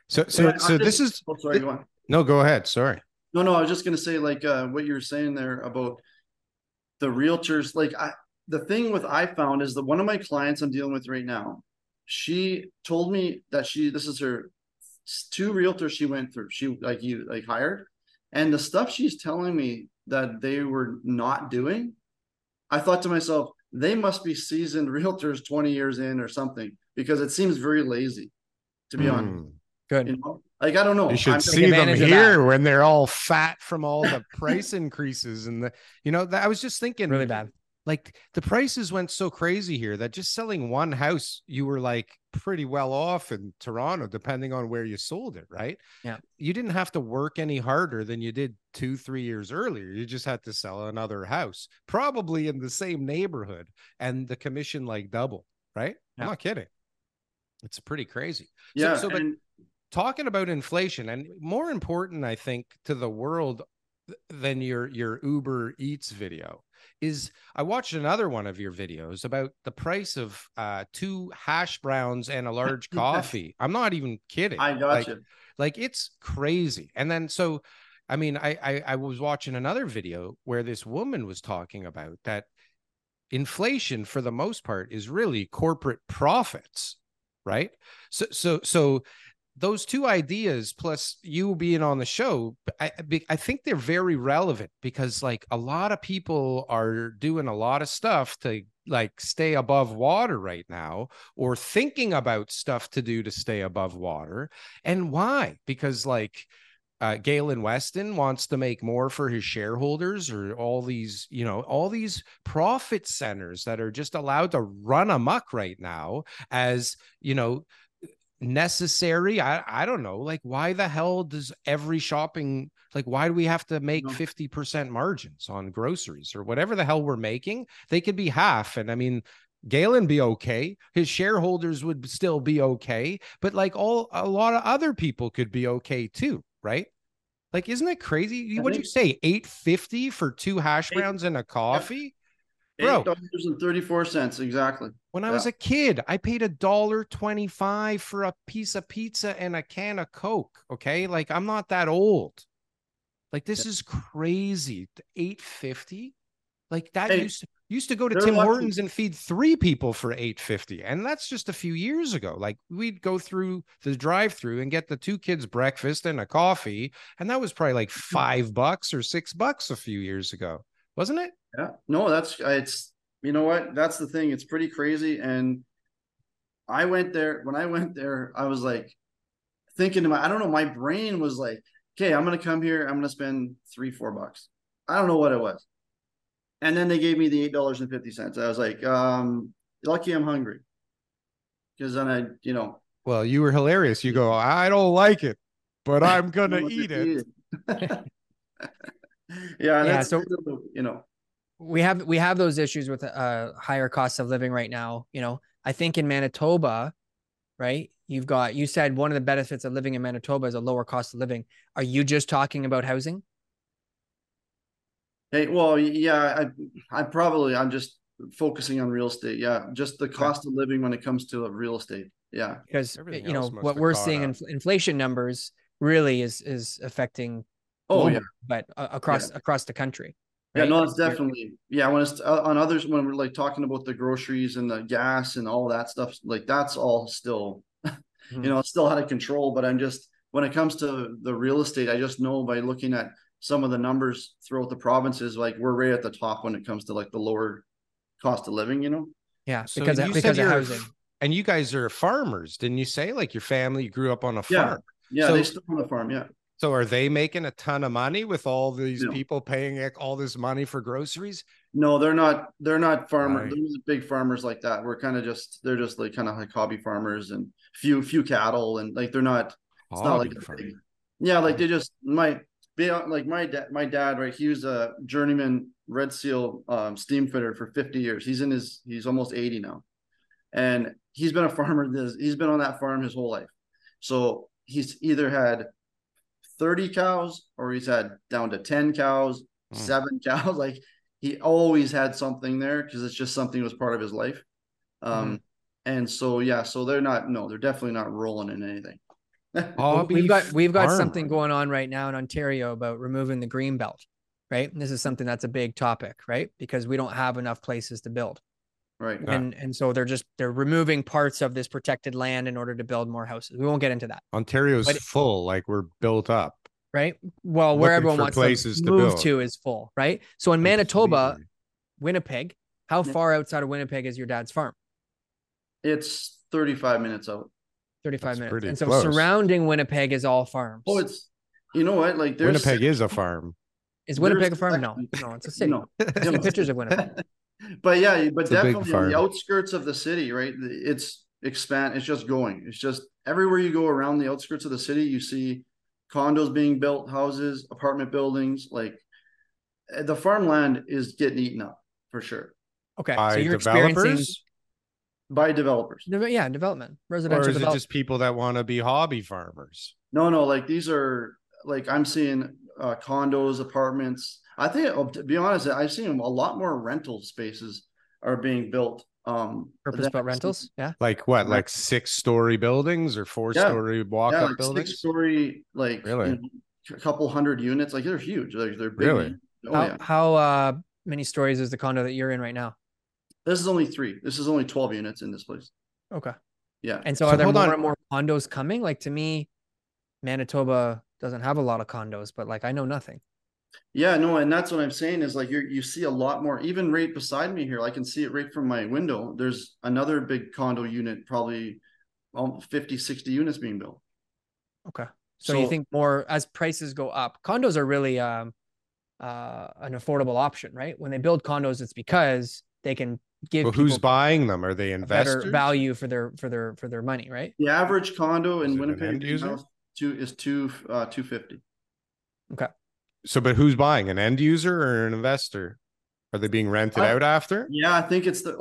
So this is. Oh, sorry, go on. No, go ahead. Sorry. No, I was just gonna say what you were saying there about the realtors, like I, the thing with I found is that one of my clients I'm dealing with right now, she told me that this is her two realtors she went through. She hired, and the stuff she's telling me that they were not doing, I thought to myself, they must be seasoned realtors 20 years in or something, because it seems very lazy, to be honest. Good. You know? Like, I don't know. You should see them here when they're all fat from all the price increases. And I was just thinking really bad. Like, the prices went so crazy here that just selling one house, you were like pretty well off in Toronto, depending on where you sold it, right? Yeah. You didn't have to work any harder than you did 2-3 years earlier. You just had to sell another house, probably in the same neighborhood, and the commission like doubled, right? Yeah. I'm not kidding. It's pretty crazy. Yeah. But talking about inflation, and more important, I think, to the world than your Uber Eats video, is I watched another one of your videos about the price of 2 hash browns and a large coffee. I'm not even kidding. I got you. Like, it's crazy. And then, so, I mean, I was watching another video where this woman was talking about that inflation, for the most part, is really corporate profits, right? So those two ideas, plus you being on the show, I think they're very relevant, because like a lot of people are doing a lot of stuff to like stay above water right now, or thinking about stuff to do to stay above water. And why? Because like Galen Weston wants to make more for his shareholders, or all these profit centers that are just allowed to run amok right now as, necessary. I don't know, like, why the hell does every shopping, like, why do we have to make 50% margins on groceries or whatever the hell we're making? They could be half, and I mean, Galen be okay, his shareholders would still be okay, but like a lot of other people could be okay too, right? Like, isn't it crazy? What'd you say, $8.50 for 2 hash browns and a coffee? Bro, $8.34 exactly. When I was a kid, I paid $1.25 for a piece of pizza and a can of Coke. Okay, like, I'm not that old. Like, this is crazy. $8.50, like that used to go to Tim Hortons and feed 3 people for $8.50, and that's just a few years ago. Like, we'd go through the drive-through and get the 2 kids breakfast and a coffee, and that was probably like $5 or $6 a few years ago, wasn't it? Yeah, no, it's, you know what? That's the thing. It's pretty crazy. And I went there, I was like thinking to my brain was like, okay, I'm going to come here. I'm going to spend $3-4. I don't know what it was. And then they gave me the $8.50. I was like, lucky I'm hungry. Cause then well, you were hilarious. You go, I don't like it, but I'm going to eat it. Yeah. That's, so, we have those issues with higher costs of living right now. I think in Manitoba, right, you said one of the benefits of living in Manitoba is a lower cost of living. Are you just talking about housing? Hey, well, yeah, I'm just focusing on real estate. Yeah. Just the cost of living when it comes to real estate. Yeah. Because, what we're seeing in inflation numbers really is affecting. Oh, yeah. But across the country. Right? Yeah, no, it's definitely. Yeah, when it's on others, when we're like talking about the groceries and the gas and all that stuff, like that's all still, it's still out of control. But when it comes to the real estate, I just know by looking at some of the numbers throughout the provinces, like we're right at the top when it comes to like the lower cost of living, Yeah, so because of housing. And you guys are farmers, didn't you say? Like your family grew up on a farm. Yeah, so they still on the farm, yeah. So are they making a ton of money with all these people paying all this money for groceries? No, they're not. They're not farmers. Right. They're not big farmers like that. We're kind of they're just like kind of like hobby farmers and few cattle, and like they're not. It's not like big, like they just my dad, right? He was a journeyman Red Seal steam fitter for 50 years. He's almost 80 now, and he's been a farmer. He's been on that farm his whole life, so he's either had 30 cows, or he's had down to 10 cows, 7 cows. Like he always had something there because it's just something that was part of his life. And so, so they're definitely not rolling in anything. We've got something going on right now in Ontario about removing the green belt. right? And this is something that's a big topic, right? Because we don't have enough places to build. Right. And so they're removing parts of this protected land in order to build more houses. We won't get into that. Ontario's full, like we're built up. Right. Well, where everyone wants to move to is full. Right. So in Manitoba, Winnipeg, how far outside of Winnipeg is your dad's farm? It's 35 minutes out. 35 minutes. And so surrounding Winnipeg is all farms. Oh, it's, you know what? Like Winnipeg is a farm. Is Winnipeg a farm? No, no, it's a city. No. Pictures of Winnipeg. But yeah, but definitely on the outskirts of the city, right? It's just going. It's just everywhere you go around the outskirts of the city, you see condos being built, houses, apartment buildings. Like the farmland is getting eaten up for sure. Okay. By so you're experiencing by developers. Yeah, development. Residential. Or is it just people that want to be hobby farmers? No, like these are like I'm seeing condos, apartments. I think, to be honest, I've seen a lot more rental spaces are being built. Purpose-built rentals, yeah. Like what, like 6-story buildings or 4-story walk-up like buildings? 6-story, like really? A couple hundred units. Like they're huge. Like they're big. Really? Oh, how many stories is the condo that you're in right now? This is only 3. This is only 12 units in this place. Okay. Yeah. And so are there more and more condos coming? Like to me, Manitoba doesn't have a lot of condos, but like I know nothing. Yeah, no, and that's what I'm saying is like you see a lot more. Even right beside me here, I can see it right from my window. There's another big condo unit, probably 50, 60 units being built. Okay, so you think more as prices go up, condos are really an affordable option, right? When they build condos, it's because they can give. Well, who's buying them? Are they investors? Better value for their money, right? The average condo in Winnipeg is $250. Okay. So, but who's buying, an end user or an investor? Are they being rented out after? Yeah, I think it's the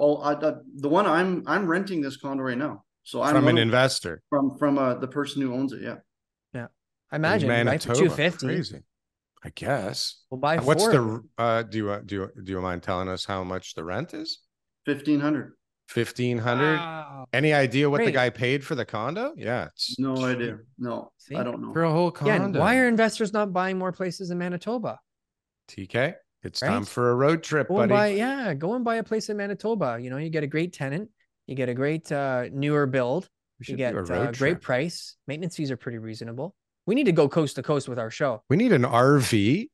one I'm renting this condo right now. So I'm from an investor from the person who owns it. Yeah. Yeah. I imagine Manitoba, right, for $250. Crazy. I guess. We'll buy what's the, do you mind telling us how much the rent is? $1,500. Wow. Any idea what the guy paid for the condo? Yeah. No idea. No, see? I don't know. For a whole condo. Yeah, why are investors not buying more places in Manitoba? TK, it's time for a road trip, buddy. Go and buy a place in Manitoba. You know, you get a great tenant. You get a great newer build. You get a great price. Maintenance fees are pretty reasonable. We need to go coast to coast with our show. We need an RV.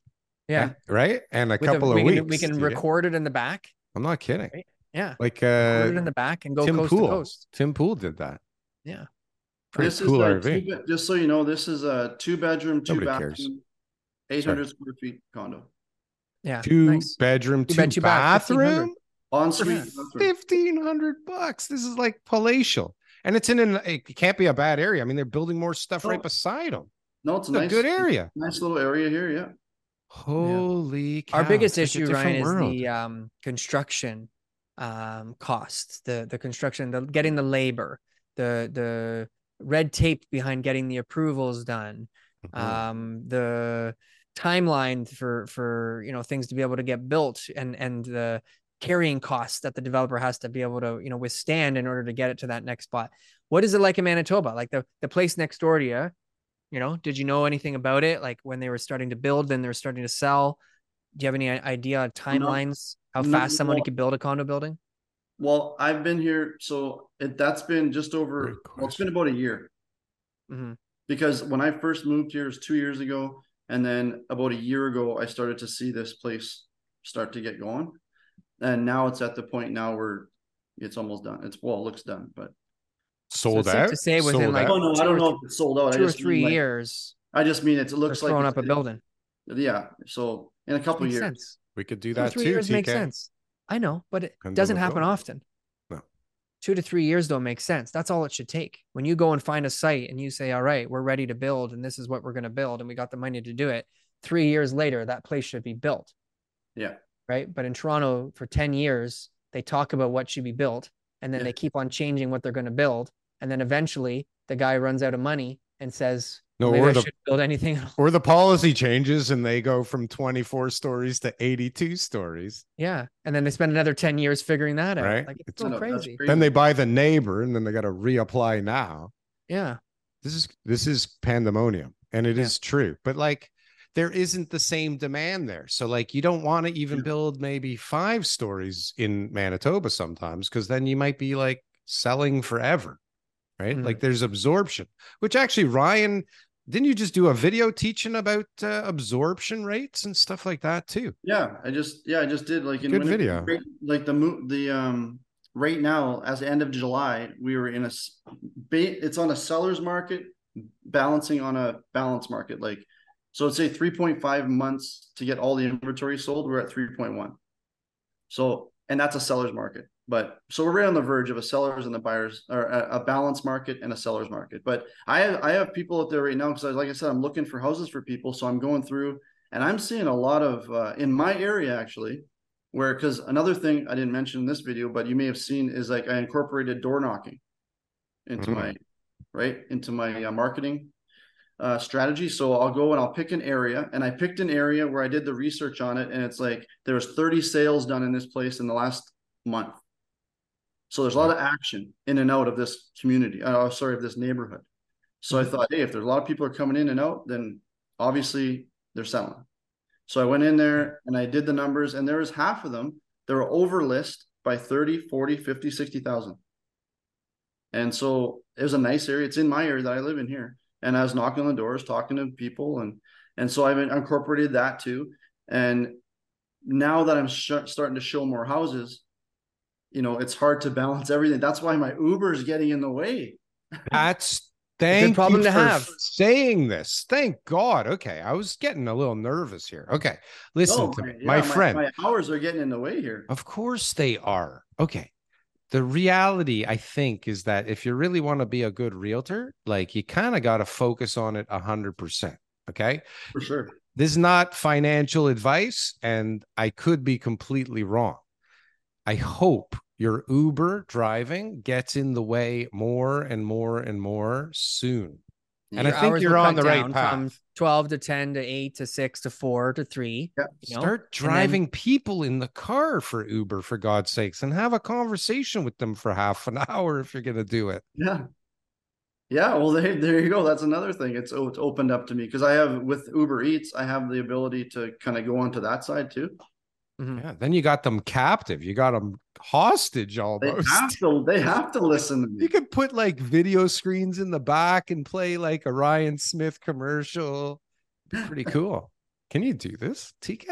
Yeah. Right? And a couple of weeks. We can record it in the back. I'm not kidding. Right? Yeah, like put it in the back and go coast to coast. Tim Pool did that. Yeah, pretty cool RV. Just so you know, this is a 2-bedroom, 2-bathroom, 800 square feet condo. Yeah, 2-bedroom, 2-bathroom, ensuite, $1,500. This is like palatial, and it's it can't be a bad area. I mean, they're building more stuff right beside them. No, it's a good area. Nice little area here. Yeah. Holy cow! Our biggest issue, Ryan, is the construction. Costs, the construction, getting the labor, the red tape behind getting the approvals done, the timeline for things to be able to get built, and the carrying costs that the developer has to be able to withstand in order to get it to that next spot. What is it like in Manitoba? Like the place next door to you, did you know anything about it? Like when they were starting to build, then they were starting to sell. Do you have any idea of timelines? No. How fast somebody could build a condo building? Well, I've been here. So that's been just over, it's been about a year. Mm-hmm. Because when I first moved here, it was 2 years ago. And then about a year ago, I started to see this place start to get going. And now it's at the point now where it's almost done. It looks done, but. Sold out? To say within like oh, no, I don't know if it's sold out. 2 or 3 years. I just mean it looks like. Throwing up a building. Yeah. So in a couple of years. Sense. We could do that 2 to 3 years makes sense. I know, but it doesn't happen often. No. 2 to 3 years though makes sense. That's all it should take. When you go and find a site and you say, all right, we're ready to build and this is what we're going to build and we got the money to do it. 3 years later, that place should be built. Yeah. Right. But in Toronto for 10 years, they talk about what should be built and then they keep on changing what they're going to build. And then eventually the guy runs out of money and says, no, or the, build anything else. Or the policy changes and they go from 24 stories to 82 stories. Yeah. And then they spend another 10 years figuring that out. Right? Like, it's so crazy. Then they buy the neighbor and then they got to reapply now. Yeah. This is pandemonium. And it is true. But like there isn't the same demand there. So like, you don't want to even build maybe 5 stories in Manitoba sometimes, because then you might be like selling forever, right? Like there's absorption, which actually, Ryan, didn't you just do a video teaching about absorption rates and stuff like that too? Yeah, I just did like in Winnipeg, video, like the right now, as the end of July, we were in a, it's on a seller's market balancing on a balance market. Like, so it's say 3.5 months to get all the inventory sold. We're at 3.1. So, and that's a seller's market, but so we're right on the verge of a seller's and the buyers, or a balance market and a seller's market. But I have people out there right now, because like I said, I'm looking for houses for people. So I'm going through and I'm seeing a lot of, in my area actually, where, because another thing I didn't mention in this video, but you may have seen, is like I incorporated door knocking into my marketing strategy. So I'll go and I'll pick an area, and I picked an area where I did the research on it. And it's like, there was 30 sales done in this place in the last month. So there's a lot of action in and out of this community, of this neighborhood. So I thought, hey, if there's a lot of people are coming in and out, then obviously they're selling. So I went in there and I did the numbers, and there was half of them, they were over list by 30, 40, 50, 60,000. And so it was a nice area. It's in my area that I live in here. And I was knocking on the doors, talking to people. And so I've incorporated that too. And now that I'm starting to show more houses, you know, it's hard to balance everything. That's why my Uber is getting in the way. That's thank good problem you to have saying this. Thank God. Okay. I was getting a little nervous here. Okay. Listen to me, my friend. My hours are getting in the way here. Of course they are. Okay. The reality, I think, is that if you really want to be a good realtor, like you kind of got to focus on it 100%. Okay. For sure. This is not financial advice, and I could be completely wrong. I hope your Uber driving gets in the way more and more and more soon. And I think you're on the right path. From 12 to 10 to 8 to 6 to 4 to 3. Yep. Start driving people in the car for Uber, for God's sakes, and have a conversation with them for half an hour if you're going to do it. Yeah. Yeah. Well, there you go. That's another thing. It's opened up to me, because I have, with Uber Eats, I have the ability to kind of go onto that side too. Mm-hmm. Yeah, then you got them captive. You got them hostage almost. They have to listen to me. You could put like video screens in the back and play like a Ryan Smith commercial. Pretty cool. Can you do this, TK?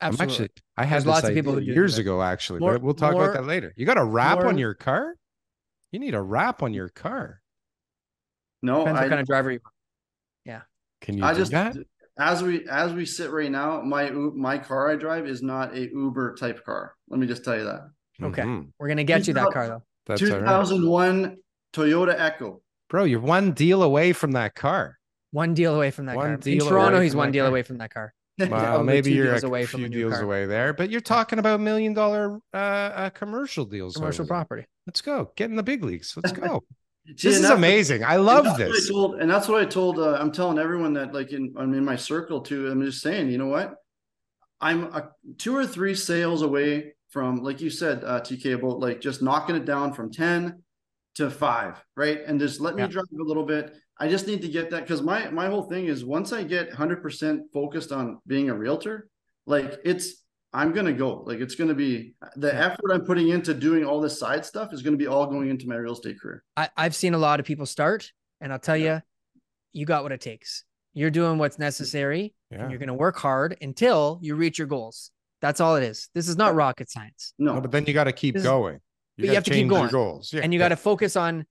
Absolutely. I had this idea years ago, actually. But we'll talk about that later. You got a wrap on your car? You need a wrap on your car. No, depends what kind of driver you are. Yeah. Can you do that? As we sit right now, my car I drive is not a Uber type car. Let me just tell you that. Okay. Mm-hmm. We're going to get you that car though. That's 2001 right. Toyota Echo. Bro, you're one deal away from that car. In Toronto, he's one deal away from that car. Well, maybe you're a few deals away there, but you're talking about $1 million commercial deals. Commercial property. Let's go. Get in the big leagues. Let's go. See, this is amazing. I love this. And that's what I told, I'm telling everyone that, like, I'm in my circle too. I'm just saying, you know what? I'm 2 or 3 sales away from, like you said, TK, about like just knocking it down from 10 to 5, right? And just let me drive a little bit. I just need to get that, because my whole thing is, once I get 100% focused on being a realtor, like I'm going to go. Like, it's going to be the effort I'm putting into doing all this side stuff is going to be all going into my real estate career. I've seen a lot of people start, and I'll tell you, you got what it takes. You're doing what's necessary. Yeah. And you're going to work hard until you reach your goals. That's all it is. This is not rocket science. No, but then you got to keep going. You have to keep going. Your goals. Yeah. And you got to focus on,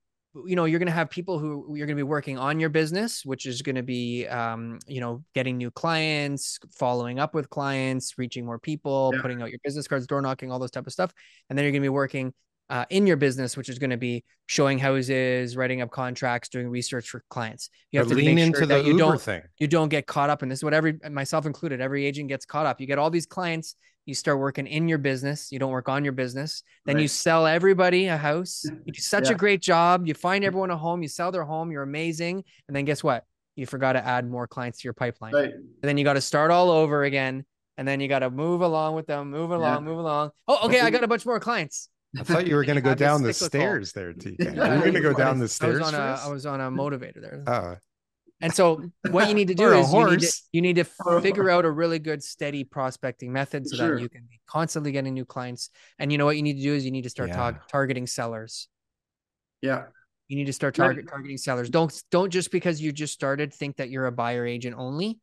you know, you're going to have people who you're going to be working on your business, which is going to be, you know, getting new clients, following up with clients, reaching more people, putting out your business cards, door knocking, all those type of stuff. And then you're going to be working in your business, which is going to be showing houses, writing up contracts, doing research for clients. You have to lean into the Uber thing. You don't get caught up in this. Myself included, every agent gets caught up. You get all these clients. You start working in your business. You don't work on your business. Then you sell everybody a house. You do such a great job. You find everyone a home. You sell their home. You're amazing. And then guess what? You forgot to add more clients to your pipeline. Right. And then you got to start all over again. And then you got to move along with them. Move along. Oh, okay. I got a bunch more clients. I thought you were going to go down the stairs there, TK. You were going to go down the stairs. I was on a motivator there. And so what you need to do is you need to figure out a really good, steady prospecting method so that you can be constantly getting new clients. And you know what you need to do is you need to start targeting sellers. Yeah. You need to start targeting sellers. Don't just because you just started, think that you're a buyer agent only.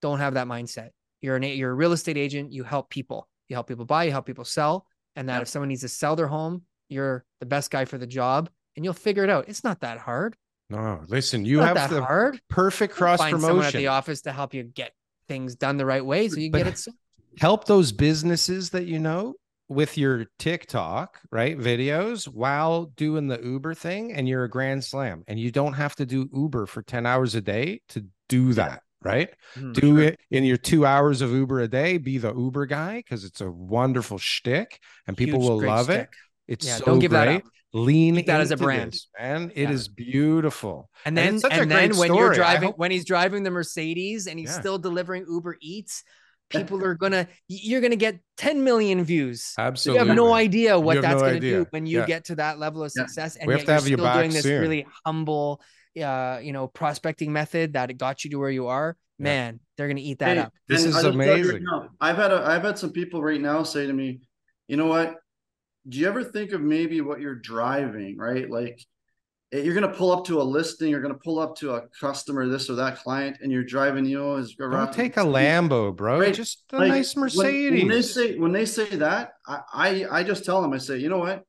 Don't have that mindset. You're a real estate agent. You help people. You help people buy, you help people sell. And that if someone needs to sell their home, you're the best guy for the job and you'll figure it out. It's not that hard. No, listen, you have the perfect cross promotion. Find someone at the office to help you get things done the right way so you get it sold. Help those businesses that you know with your TikTok, right? Videos while doing the Uber thing, and you're a grand slam. And you don't have to do Uber for 10 hours a day to do that, right? Do it in your 2 hours of Uber a day. Be the Uber guy because it's a wonderful shtick and people will love it. It's so great. Lean into that as a brand, man. It is beautiful. And then, when you're driving, when he's driving the Mercedes and he's still delivering Uber Eats, people are gonna, you're gonna get 10 million views. Absolutely, so you have no idea what that's gonna do when you get to that level of success. And you're still doing this really humble, prospecting method that it got you to where you are. Man, they're gonna eat that up. This is amazing. I've had some people right now say to me, you know what? Do you ever think of maybe what you're driving, right? Like you're going to pull up to a listing, you're going to pull up to a customer, this or that client, and you're driving, Don't take a Lambo, bro. Right? Just a nice Mercedes. When they say that, I just tell them, I say, you know what?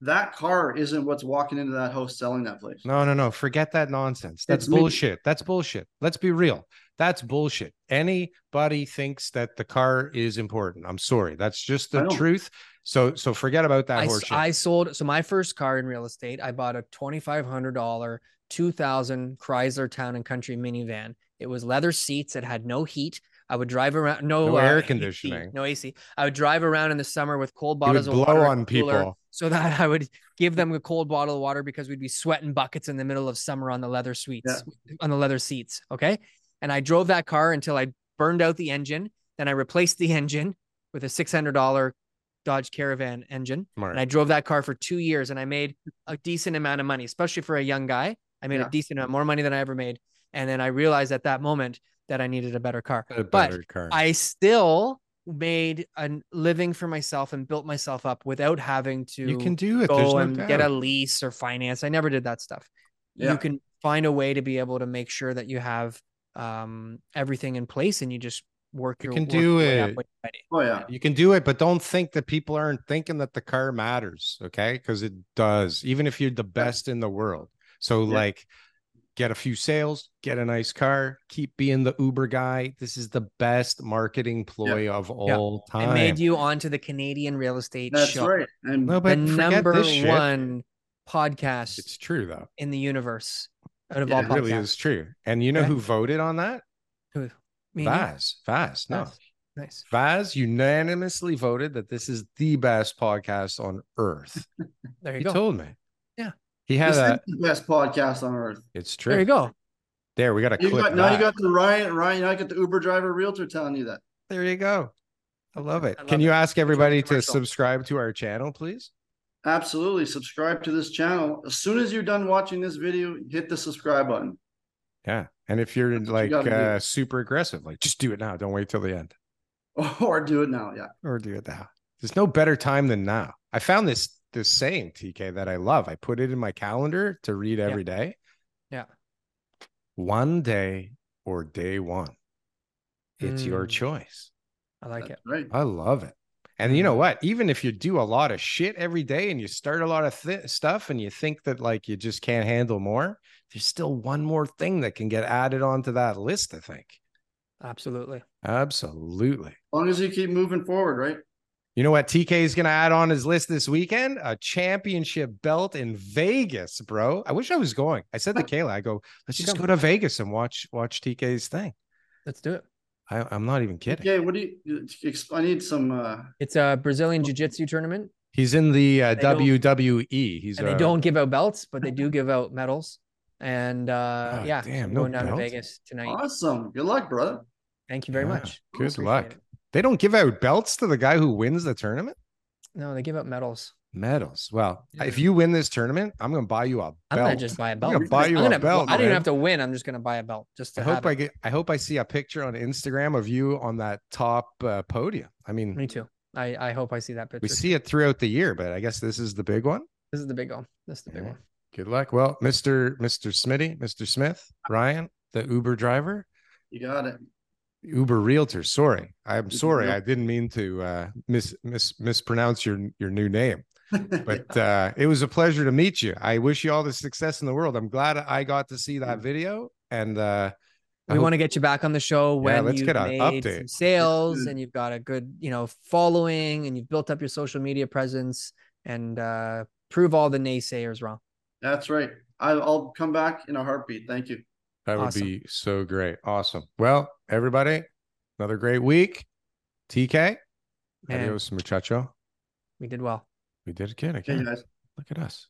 That car isn't what's walking into that house selling that place. No. Forget that nonsense. That's bullshit. That's bullshit. Let's be real. That's bullshit. Anybody thinks that the car is important. I'm sorry. That's just the truth. So forget about that horseshit. I sold, so my first car in real estate, I bought a $2,500, 2000 Chrysler Town and Country minivan. It was leather seats. It had no heat. I would drive around, no air conditioning, no AC. I would drive around in the summer with cold bottles of water. Blow on people. So that I would give them a cold bottle of water because we'd be sweating buckets in the middle of summer on the leather seats. Okay. And I drove that car until I burned out the engine. Then I replaced the engine with a $600 Dodge Caravan engine. Right. And I drove that car for 2 years and I made a decent amount of money, especially for a young guy. I made a decent amount more money than I ever made. And then I realized at that moment that I needed a better car, I still made a living for myself and built myself up without having to get a lease or finance. I never did that stuff. Yeah. You can find a way to be able to make sure that you have everything in place and you just you can do it, but don't think that people aren't thinking that the car matters, okay? Because it does, even if you're the best in the world. So get a few sales, get a nice car, keep being the Uber guy. This is the best marketing ploy of all time. It made you onto the Canadian real estate show. Right. And the number one podcast. It's true though. In the universe. Out of all podcasts. It really is true. And you know who voted on that? Who? Vaz. No. Nice. Vaz unanimously voted that this is the best podcast on earth. There you go. He told me. Yeah. He has the best podcast on earth. It's true. There you go. There, we got a clip. Now you got the Ryan. I got the Uber driver realtor telling you that. There you go. I love it. Can you ask everybody to subscribe to our channel, please? Absolutely. Subscribe to this channel. As soon as you're done watching this video, hit the subscribe button. Yeah. And if you're like super aggressive, like just do it now. Don't wait till the end. Or do it now. Yeah. Or do it now. There's no better time than now. I found this saying, TK, that I love. I put it in my calendar to read every day. Yeah. One day or day one. It's your choice. I like it. Right. I love it. And you know what? Even if you do a lot of shit every day and you start a lot of stuff and you think that like you just can't handle more, there's still one more thing that can get added onto that list, I think. Absolutely. As long as you keep moving forward, right? You know what TK is going to add on his list this weekend? A championship belt in Vegas, bro. I wish I was going. I said to Kayla, I go, let's just go to Vegas and watch TK's thing. Let's do it. I'm not even kidding. Okay, what do you? I need some. It's a Brazilian Jiu Jitsu tournament. He's in the WWE. They don't give out belts, but they do give out medals. And damn, going down to Vegas tonight. Awesome. Good luck, brother. Thank you very much. Good luck. It. They don't give out belts to the guy who wins the tournament? No, they give out medals. medals. Well, yeah. If you win this tournament, I'm going to buy you a belt. I'm going to just buy a belt. I'm going to buy you a belt. I don't even have to win. I'm just going to buy a belt. Just to I hope I see a picture on Instagram of you on that top podium. I mean, me too. I hope I see that picture. We see it throughout the year, but I guess this is the big one. This is the big one. This is the big one. Good luck. Well, Mr. Smith, Ryan, the Uber driver. You got it. Uber realtor. Sorry. I'm sorry. I didn't mean to mispronounce your new name, but it was a pleasure to meet you. I wish you all the success in the world. I'm glad I got to see that video, and we want to get you back on the show when you've made some sales and you've got a good, following, and you've built up your social media presence, and prove all the naysayers wrong. That's right. I'll come back in a heartbeat. Thank you. That would be so great. Awesome. Well, everybody, another great week. TK, adios, muchacho. We did well. We did it again. Look at us.